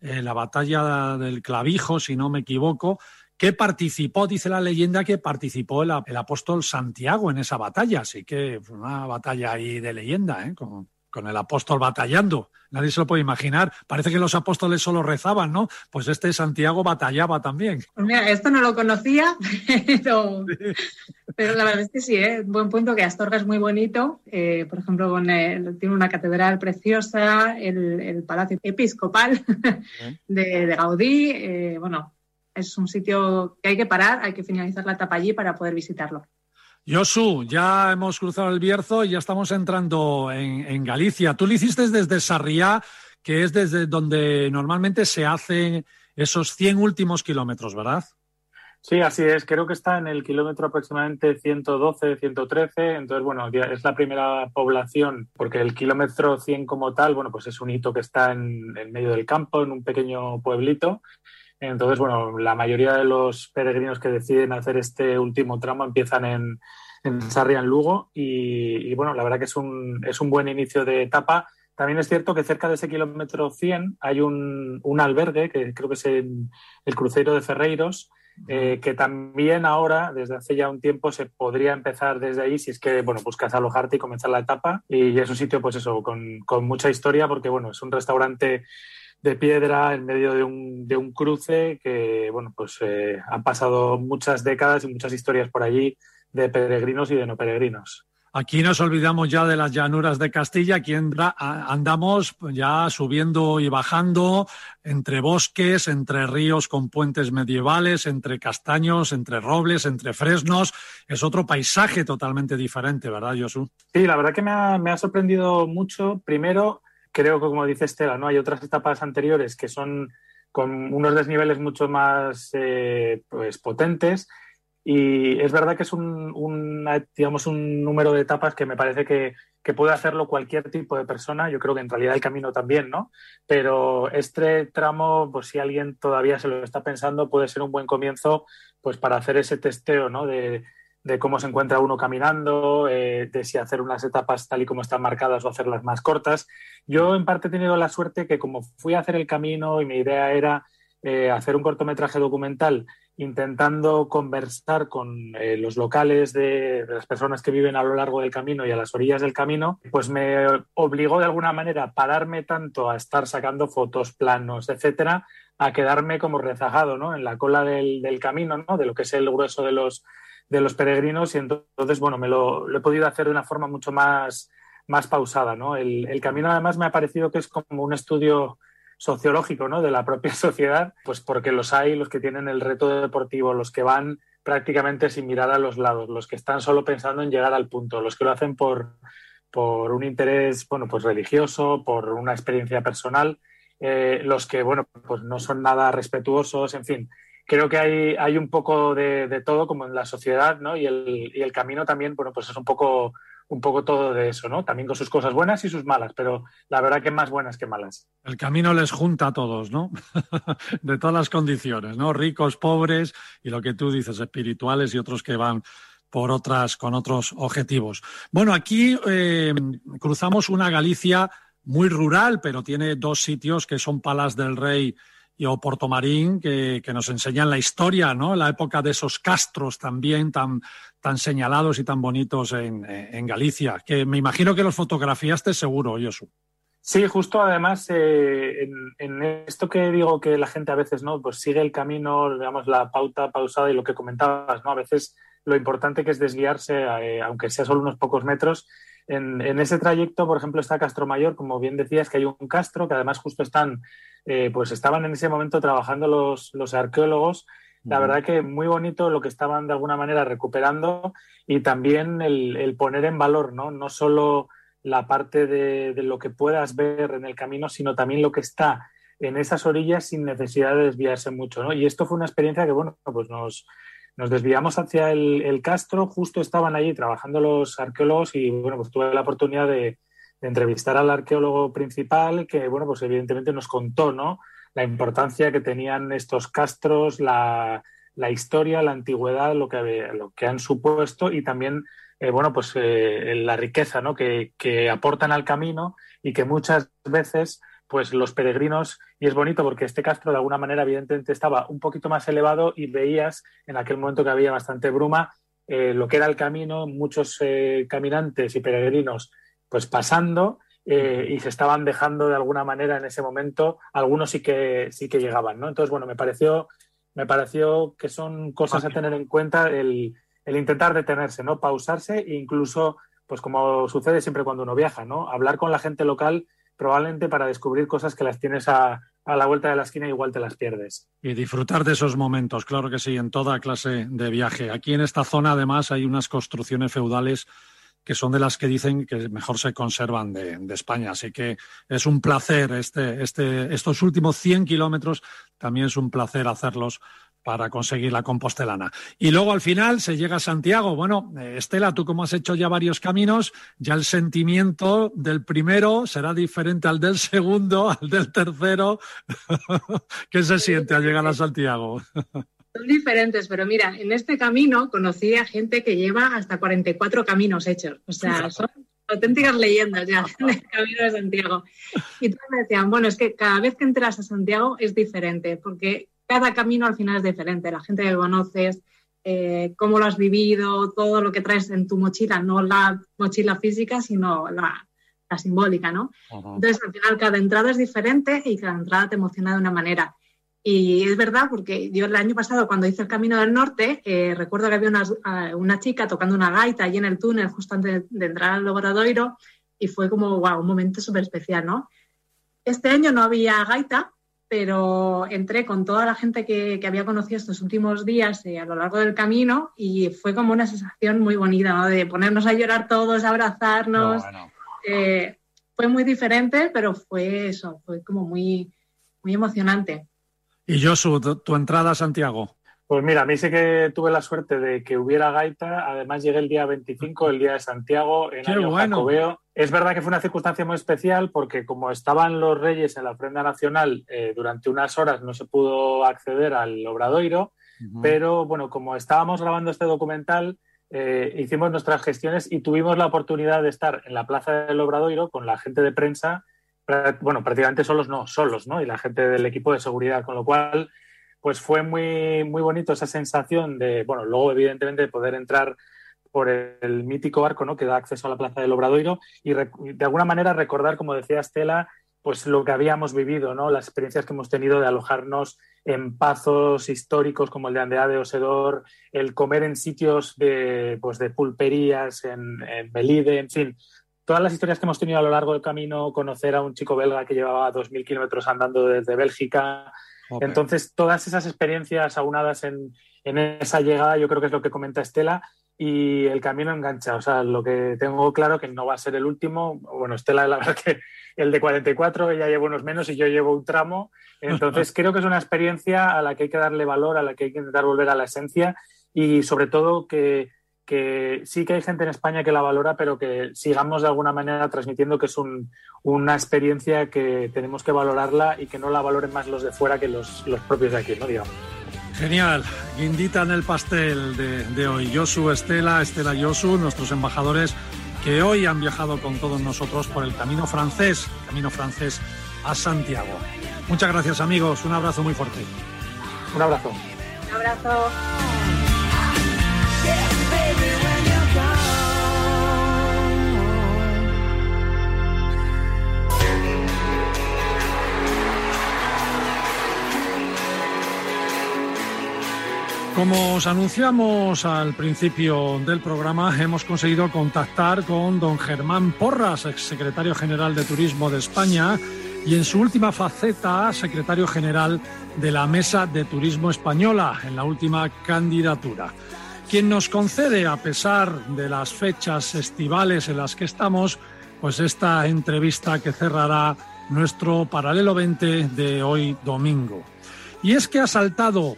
la batalla del Clavijo, si no me equivoco, que participó, dice la leyenda, que participó el apóstol Santiago en esa batalla. Así que fue una batalla ahí de leyenda, ¿eh? Con el apóstol batallando. Nadie se lo puede imaginar. Parece que los apóstoles solo rezaban, ¿no? Pues este Santiago batallaba también. Pues mira, esto no lo conocía, pero la verdad es que sí, ¿eh? Buen punto, que Astorga es muy bonito. Por ejemplo, tiene una catedral preciosa, el Palacio Episcopal de Gaudí. Es un sitio que hay que parar, hay que finalizar la etapa allí para poder visitarlo. Yosu, ya hemos cruzado el Bierzo y ya estamos entrando en Galicia. Tú lo hiciste desde Sarriá, que es desde donde normalmente se hacen esos 100 últimos kilómetros, ¿verdad? Sí, así es. Creo que está en el kilómetro aproximadamente 112, 113. Entonces, es la primera población, porque el kilómetro 100 como tal, pues es un hito que está en medio del campo, en un pequeño pueblito. Entonces, la mayoría de los peregrinos que deciden hacer este último tramo empiezan en Sarriá, en Lugo, y la verdad que es un buen inicio de etapa. También es cierto que cerca de ese kilómetro 100 hay un albergue, que creo que es el Cruceiro de Ferreiros, que también ahora, desde hace ya un tiempo, se podría empezar desde ahí si es que, buscas alojarte y comenzar la etapa. Y es un sitio, con mucha historia, porque, es un restaurante de piedra en medio de un cruce que, han pasado muchas décadas y muchas historias por allí de peregrinos y de no peregrinos. Aquí nos olvidamos ya de las llanuras de Castilla, aquí andamos ya subiendo y bajando entre bosques, entre ríos con puentes medievales, entre castaños, entre robles, entre fresnos. Es otro paisaje totalmente diferente, ¿verdad, Yosu? Sí, la verdad que me ha sorprendido mucho. Primero, creo que, como dice Estela, ¿no? Hay otras etapas anteriores que son con unos desniveles mucho más potentes, y es verdad que es un número de etapas que me parece que puede hacerlo cualquier tipo de persona. Yo creo que en realidad el camino también, ¿no? Pero este tramo, si alguien todavía se lo está pensando, puede ser un buen comienzo para hacer ese testeo, ¿no? De cómo se encuentra uno caminando, de si hacer unas etapas tal y como están marcadas o hacerlas más cortas. Yo, en parte, he tenido la suerte que, como fui a hacer el camino y mi idea era hacer un cortometraje documental intentando conversar con los locales de las personas que viven a lo largo del camino y a las orillas del camino, pues me obligó de alguna manera a pararme tanto a estar sacando fotos, planos, etcétera, a quedarme como rezagado, ¿no? En la cola del camino, ¿no? De lo que es el grueso de los peregrinos, y entonces me lo he podido hacer de una forma mucho más pausada, ¿no? El camino, además, me ha parecido que es como un estudio sociológico, ¿no? De la propia sociedad, pues porque los hay, los que tienen el reto deportivo, los que van prácticamente sin mirar a los lados, los que están solo pensando en llegar al punto, los que lo hacen por un interés religioso, por una experiencia personal, los que no son nada respetuosos, en fin. Creo que hay un poco de todo, como en la sociedad, ¿no? Y el camino también, es un poco todo de eso, ¿no? También con sus cosas buenas y sus malas, pero la verdad que más buenas que malas. El camino les junta a todos, ¿no? De todas las condiciones, ¿no? Ricos, pobres y lo que tú dices, espirituales y otros que van con otros objetivos. Aquí cruzamos una Galicia muy rural, pero tiene dos sitios que son Palas del Rey y o Portomarín, que nos enseñan la historia, ¿no? La época de esos castros también tan señalados y tan bonitos en Galicia, que me imagino que los fotografiaste seguro, Yosu. Sí, justo, además, en esto que digo que la gente a veces, ¿no? Pues sigue el camino, digamos, la pauta pausada, y lo que comentabas, ¿no? A veces lo importante que es desviarse, aunque sea solo unos pocos metros. En ese trayecto, por ejemplo, está Castromayor, como bien decías, que hay un castro, que además justo estaban en ese momento trabajando los arqueólogos. La verdad que muy bonito lo que estaban de alguna manera recuperando, y también el poner en valor, ¿no? No solo la parte de lo que puedas ver en el camino, sino también lo que está en esas orillas sin necesidad de desviarse mucho, ¿no? Y esto fue una experiencia que, nos desviamos hacia el castro, justo estaban allí trabajando los arqueólogos, y tuve la oportunidad de entrevistar al arqueólogo principal, que evidentemente nos contó, ¿no? La importancia que tenían estos castros, la historia, la antigüedad, lo que han supuesto, y también la riqueza, ¿no? que aportan al camino, y que muchas veces pues los peregrinos, y es bonito porque este castro de alguna manera evidentemente estaba un poquito más elevado y veías en aquel momento que había bastante bruma lo que era el camino, muchos caminantes y peregrinos pues pasando y se estaban dejando de alguna manera en ese momento, algunos sí que llegaban, ¿no? Entonces, bueno, me pareció que son cosas a tener en cuenta el intentar detenerse, ¿no? Pausarse e incluso, pues como sucede siempre cuando uno viaja, ¿no? Hablar con la gente local probablemente para descubrir cosas que las tienes a la vuelta de la esquina, igual te las pierdes. Y disfrutar de esos momentos, claro que sí, en toda clase de viaje. Aquí en esta zona, además, hay unas construcciones feudales que son de las que dicen que mejor se conservan de España. Así que es un placer, estos últimos 100 kilómetros, también es un placer hacerlos para conseguir la compostelana. Y luego al final se llega a Santiago. Bueno, Estela, tú como has hecho ya varios caminos, ya el sentimiento del primero será diferente al del segundo, al del tercero. ¿Qué se siente al llegar a Santiago? Son diferentes, pero mira, en este camino conocí a gente que lleva hasta 44 caminos hechos. O sea, son auténticas leyendas ya del Camino de Santiago. Y todos me decían, bueno, es que cada vez que entras a Santiago es diferente, porque cada camino al final es diferente, la gente que conoces, cómo lo has vivido, todo lo que traes en tu mochila, no la mochila física, sino la simbólica, ¿no? Uh-huh. Entonces, al final, cada entrada es diferente y cada entrada te emociona de una manera. Y es verdad, porque yo el año pasado, cuando hice el Camino del Norte, recuerdo que había una chica tocando una gaita allí en el túnel, justo antes de entrar al Obradoiro, y fue como, wow, un momento súper especial, ¿no? Este año no había gaita, pero entré con toda la gente que había conocido estos últimos días a lo largo del camino y fue como una sensación muy bonita, ¿no? De ponernos a llorar todos, abrazarnos. No. Fue muy diferente, pero fue como muy, muy emocionante. Y Yosu, tu entrada a Santiago. Pues mira, a mí sí que tuve la suerte de que hubiera gaita. Además, llegué el día 25, el día de Santiago, en Año Jacobeo. Es verdad que fue una circunstancia muy especial porque como estaban los reyes en la ofrenda nacional, durante unas horas no se pudo acceder al Obradoiro, uh-huh. Pero bueno, como estábamos grabando este documental, hicimos nuestras gestiones y tuvimos la oportunidad de estar en la plaza del Obradoiro con la gente de prensa, prácticamente solos, ¿no? Y la gente del equipo de seguridad, con lo cual pues fue muy, muy bonito esa sensación de, bueno, luego evidentemente poder entrar por el mítico arco, ¿no?, que da acceso a la plaza del Obradoiro y de alguna manera recordar, como decía Estela, pues lo que habíamos vivido, ¿no?, las experiencias que hemos tenido de alojarnos en pozos históricos como el de Andea de Osedor, el comer en sitios de pulperías, en Belide, en fin, todas las historias que hemos tenido a lo largo del camino, conocer a un chico belga que llevaba 2.000 kilómetros andando desde Bélgica. Okay. Entonces, todas esas experiencias aunadas en esa llegada, yo creo que es lo que comenta Estela, y el camino engancha. O sea, lo que tengo claro que no va a ser el último. Bueno, Estela, la verdad que el de 44, ella lleva unos menos y yo llevo un tramo. Entonces, creo que es una experiencia a la que hay que darle valor, a la que hay que intentar volver a la esencia y, sobre todo, que sí que hay gente en España que la valora, pero que sigamos de alguna manera transmitiendo que es una experiencia que tenemos que valorarla y que no la valoren más los de fuera que los propios de aquí, ¿no?, digamos. Genial, guindita en el pastel de hoy. Yosu, Estela, Yosu, nuestros embajadores que hoy han viajado con todos nosotros por el Camino Francés a Santiago. Muchas gracias, amigos, un abrazo muy fuerte. Un abrazo. Como os anunciamos al principio del programa, hemos conseguido contactar con don Germán Porras, exsecretario general de Turismo de España, y en su última faceta, secretario general de la Mesa de Turismo Española, en la última candidatura. Quien nos concede, a pesar de las fechas estivales en las que estamos, pues esta entrevista que cerrará nuestro Paralelo 20 de hoy domingo. Y es que ha saltado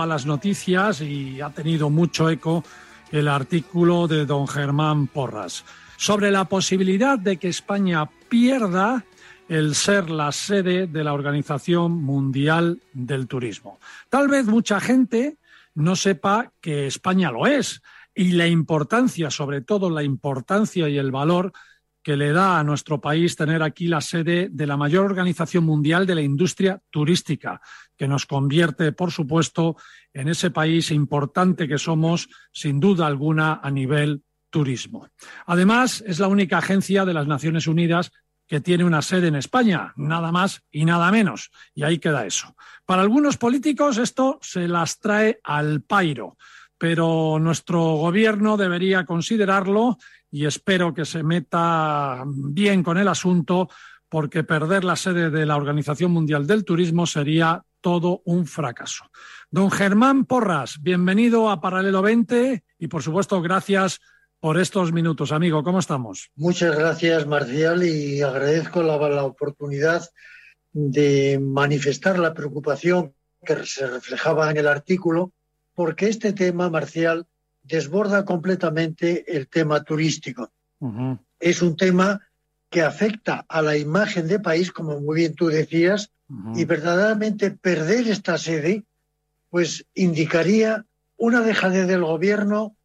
a las noticias y ha tenido mucho eco el artículo de don Germán Porras sobre la posibilidad de que España pierda el ser la sede de la Organización Mundial del Turismo. Tal vez mucha gente no sepa que España lo es y la importancia, sobre todo la importancia y el valor que le da a nuestro país tener aquí la sede de la mayor organización mundial de la industria turística, que nos convierte, por supuesto, en ese país importante que somos, sin duda alguna, a nivel turismo. Además, es la única agencia de las Naciones Unidas que tiene una sede en España, nada más y nada menos. Y ahí queda eso. Para algunos políticos esto se las trae al pairo, pero nuestro gobierno debería considerarlo y espero que se meta bien con el asunto, porque perder la sede de la Organización Mundial del Turismo sería todo un fracaso. Don Germán Porras, bienvenido a Paralelo 20 y, por supuesto, gracias por estos minutos. Amigo, ¿cómo estamos? Muchas gracias, Marcial, y agradezco la oportunidad de manifestar la preocupación que se reflejaba en el artículo, porque este tema, Marcial, desborda completamente el tema turístico. Uh-huh. Es un tema que afecta a la imagen de país, como muy bien tú decías, uh-huh, y verdaderamente perder esta sede pues indicaría una dejadez del gobierno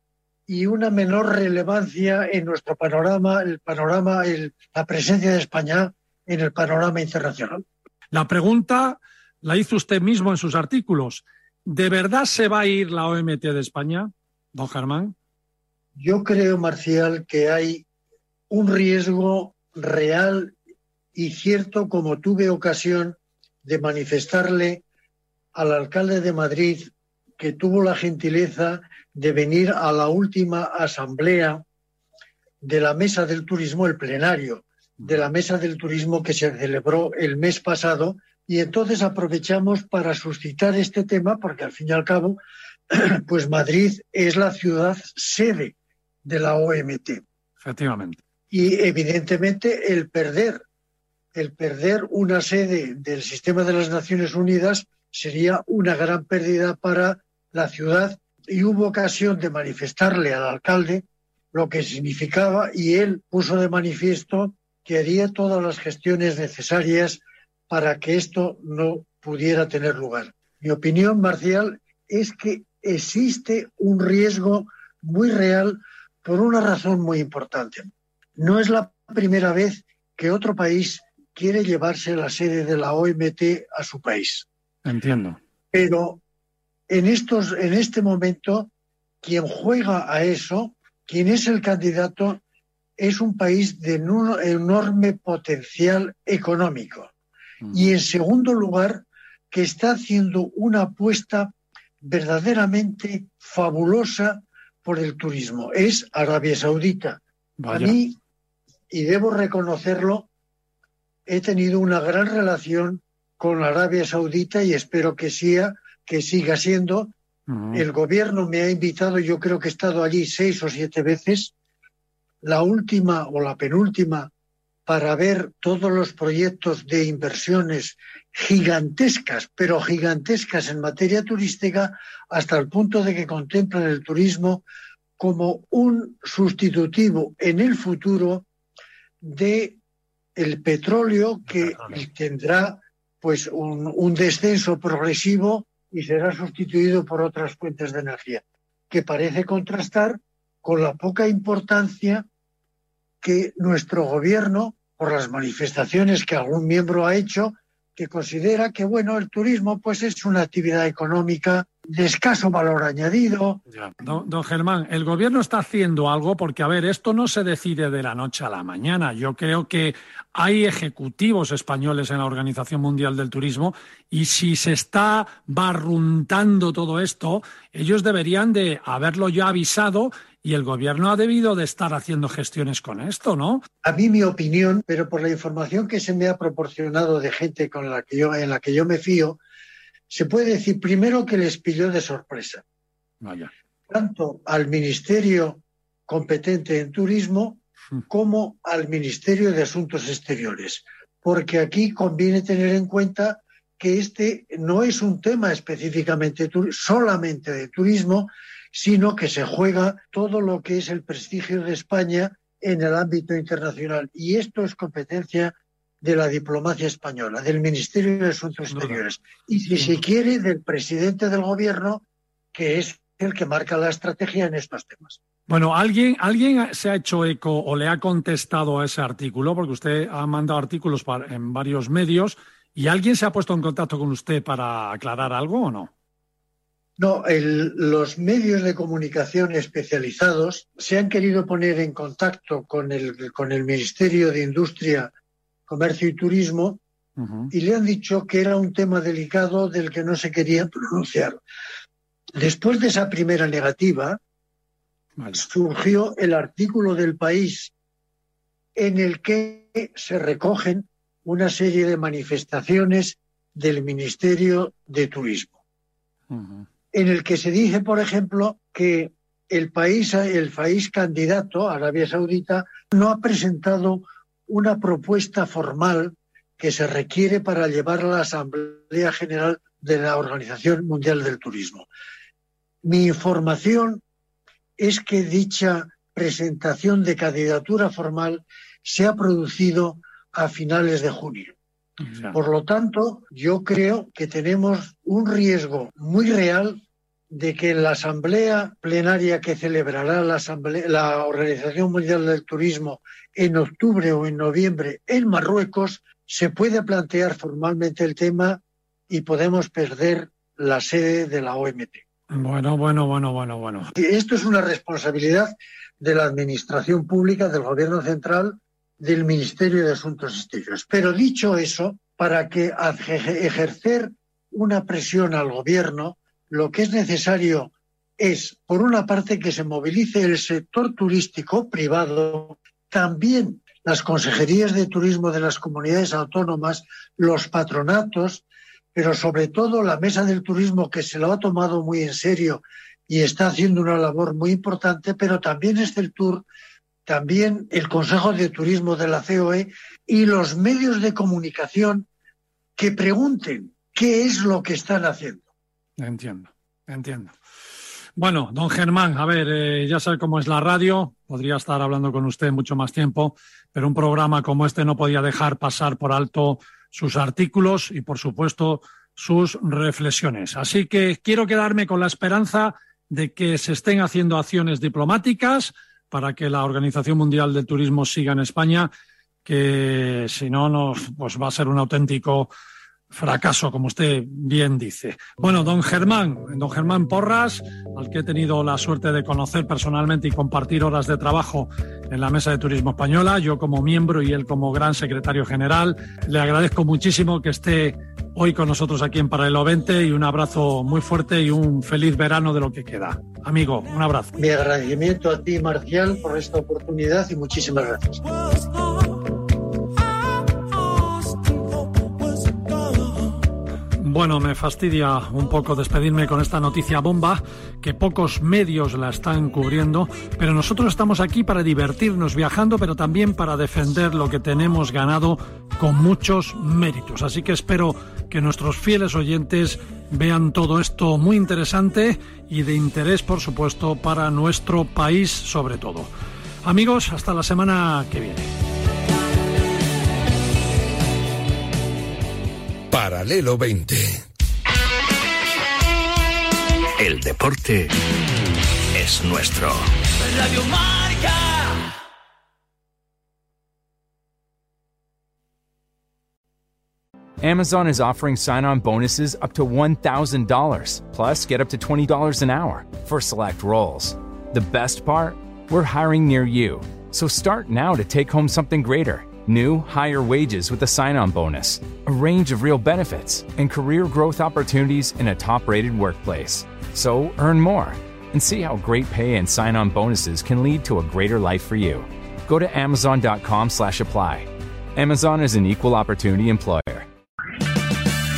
y una menor relevancia en nuestro panorama, la presencia de España en el panorama internacional. La pregunta la hizo usted mismo en sus artículos. ¿De verdad se va a ir la OMT de España, don Germán? Yo creo, Marcial, que hay un riesgo real y cierto, como tuve ocasión de manifestarle al alcalde de Madrid, que tuvo la gentileza de venir a la última asamblea de la Mesa del Turismo, el plenario de la Mesa del Turismo que se celebró el mes pasado. Y entonces aprovechamos para suscitar este tema, porque al fin y al cabo, pues Madrid es la ciudad sede de la OMT. Efectivamente. Y evidentemente el perder una sede del sistema de las Naciones Unidas sería una gran pérdida para la ciudad. Y hubo ocasión de manifestarle al alcalde lo que significaba, y él puso de manifiesto que haría todas las gestiones necesarias para que esto no pudiera tener lugar. Mi opinión, Marcial, es que existe un riesgo muy real por una razón muy importante. No es la primera vez que otro país quiere llevarse la sede de la OMT a su país. Entiendo. Pero en este momento, quien juega a eso, quien es el candidato, es un país de un enorme potencial económico. Y en segundo lugar, que está haciendo una apuesta verdaderamente fabulosa por el turismo. Es Arabia Saudita. Vaya. A mí, y debo reconocerlo, he tenido una gran relación con Arabia Saudita y espero que siga siendo. Uh-huh. El gobierno me ha invitado, yo creo que he estado allí 6 o 7 veces. La última o la penúltima, para ver todos los proyectos de inversiones gigantescas, pero gigantescas en materia turística, hasta el punto de que contemplan el turismo como un sustitutivo en el futuro de el petróleo, que tendrá pues un descenso progresivo y será sustituido por otras fuentes de energía, que parece contrastar con la poca importancia que nuestro gobierno, por las manifestaciones que algún miembro ha hecho, que considera que, bueno, el turismo pues es una actividad económica de escaso valor añadido. Ya. Don Germán, el gobierno está haciendo algo porque, a ver, esto no se decide de la noche a la mañana. Yo creo que hay ejecutivos españoles en la Organización Mundial del Turismo y si se está barruntando todo esto, ellos deberían de haberlo ya avisado. Y el gobierno ha debido de estar haciendo gestiones con esto, ¿no? A mí, mi opinión, pero por la información que se me ha proporcionado de gente en la que yo me fío, se puede decir primero que les pilló de sorpresa. Vaya. Tanto al ministerio competente en turismo como al Ministerio de Asuntos Exteriores. Porque aquí conviene tener en cuenta que este no es un tema específicamente solamente de turismo, sino que se juega todo lo que es el prestigio de España en el ámbito internacional. Y esto es competencia de la diplomacia española, del Ministerio de Asuntos Exteriores. Y si se quiere, del presidente del gobierno, que es el que marca la estrategia en estos temas. Bueno, ¿alguien se ha hecho eco o le ha contestado a ese artículo? Porque usted ha mandado artículos en varios medios y ¿alguien se ha puesto en contacto con usted para aclarar algo o no? No, los medios de comunicación especializados se han querido poner en contacto con el Ministerio de Industria, Comercio y Turismo, uh-huh, y le han dicho que era un tema delicado del que no se quería pronunciar. Después de esa primera negativa, vale, surgió el artículo del País en el que se recogen una serie de manifestaciones del Ministerio de Turismo, uh-huh, en el que se dice, por ejemplo, que el país candidato, Arabia Saudita, no ha presentado una propuesta formal que se requiere para llevar a la Asamblea General de la Organización Mundial del Turismo. Mi información es que dicha presentación de candidatura formal se ha producido a finales de junio. Exacto. Por lo tanto, yo creo que tenemos un riesgo muy real de que en la asamblea plenaria que celebrará la Organización Mundial del Turismo en octubre o en noviembre en Marruecos se pueda plantear formalmente el tema y podemos perder la sede de la OMT. Bueno. Esto es una responsabilidad de la Administración Pública, del Gobierno Central, del Ministerio de Asuntos Exteriores. Pero dicho eso, para que ejercer una presión al Gobierno, lo que es necesario es, por una parte, que se movilice el sector turístico privado, también las consejerías de turismo de las comunidades autónomas, los patronatos, pero sobre todo la Mesa del Turismo, que se lo ha tomado muy en serio y está haciendo una labor muy importante, pero también es el Tour, también el Consejo de Turismo de la COE y los medios de comunicación que pregunten qué es lo que están haciendo. Entiendo. Bueno, don Germán, a ver, ya sabe cómo es la radio, podría estar hablando con usted mucho más tiempo, pero un programa como este no podía dejar pasar por alto sus artículos y, por supuesto, sus reflexiones. Así que quiero quedarme con la esperanza de que se estén haciendo acciones diplomáticas para que la Organización Mundial del Turismo siga en España, que si no, pues va a ser un auténtico fracaso, como usted bien dice. Bueno, don Germán Porras, al que he tenido la suerte de conocer personalmente y compartir horas de trabajo en la Mesa de Turismo Española, yo como miembro y él como gran secretario general, le agradezco muchísimo que esté hoy con nosotros aquí en Paralelo 20 y un abrazo muy fuerte y un feliz verano de lo que queda. Amigo, un abrazo. Mi agradecimiento a ti, Marcial, por esta oportunidad y muchísimas gracias. Bueno, me fastidia un poco despedirme con esta noticia bomba, que pocos medios la están cubriendo, pero nosotros estamos aquí para divertirnos viajando, pero también para defender lo que tenemos ganado con muchos méritos. Así que espero que nuestros fieles oyentes vean todo esto muy interesante y de interés, por supuesto, para nuestro país sobre todo. Amigos, hasta la semana que viene. Paralelo 20. El deporte es nuestro. Radio Marca. Amazon is offering sign-on bonuses up to $1,000, plus get up to $20 an hour for select roles. The best part? We're hiring near you. So start now to take home something greater. New, higher wages with a sign-on bonus, a range of real benefits, and career growth opportunities in a top-rated workplace. So earn more and see how great pay and sign-on bonuses can lead to a greater life for you. Go to Amazon.com/apply. Amazon is an equal opportunity employer.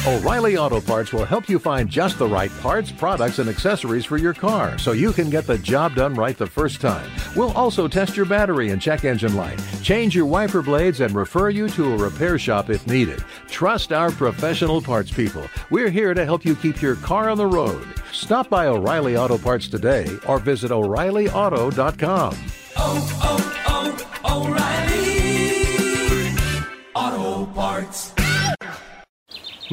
O'Reilly Auto Parts will help you find just the right parts, products, and accessories for your car so you can get the job done right the first time. We'll also test your battery and check engine light, change your wiper blades, and refer you to a repair shop if needed. Trust our professional parts people. We're here to help you keep your car on the road. Stop by O'Reilly Auto Parts today or visit O'ReillyAuto.com. O'Reilly Auto Parts.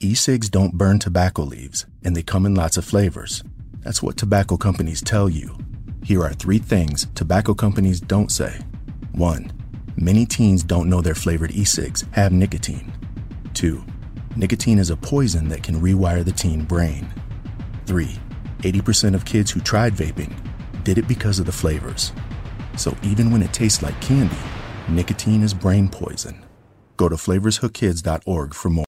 E-cigs don't burn tobacco leaves, and they come in lots of flavors. That's what tobacco companies tell you. Here are three things tobacco companies don't say. 1. Many teens don't know their flavored e-cigs have nicotine. 2. Nicotine is a poison that can rewire the teen brain. 3. 80% of kids who tried vaping did it because of the flavors. So even when it tastes like candy, nicotine is brain poison. Go to flavorshookkids.org for more.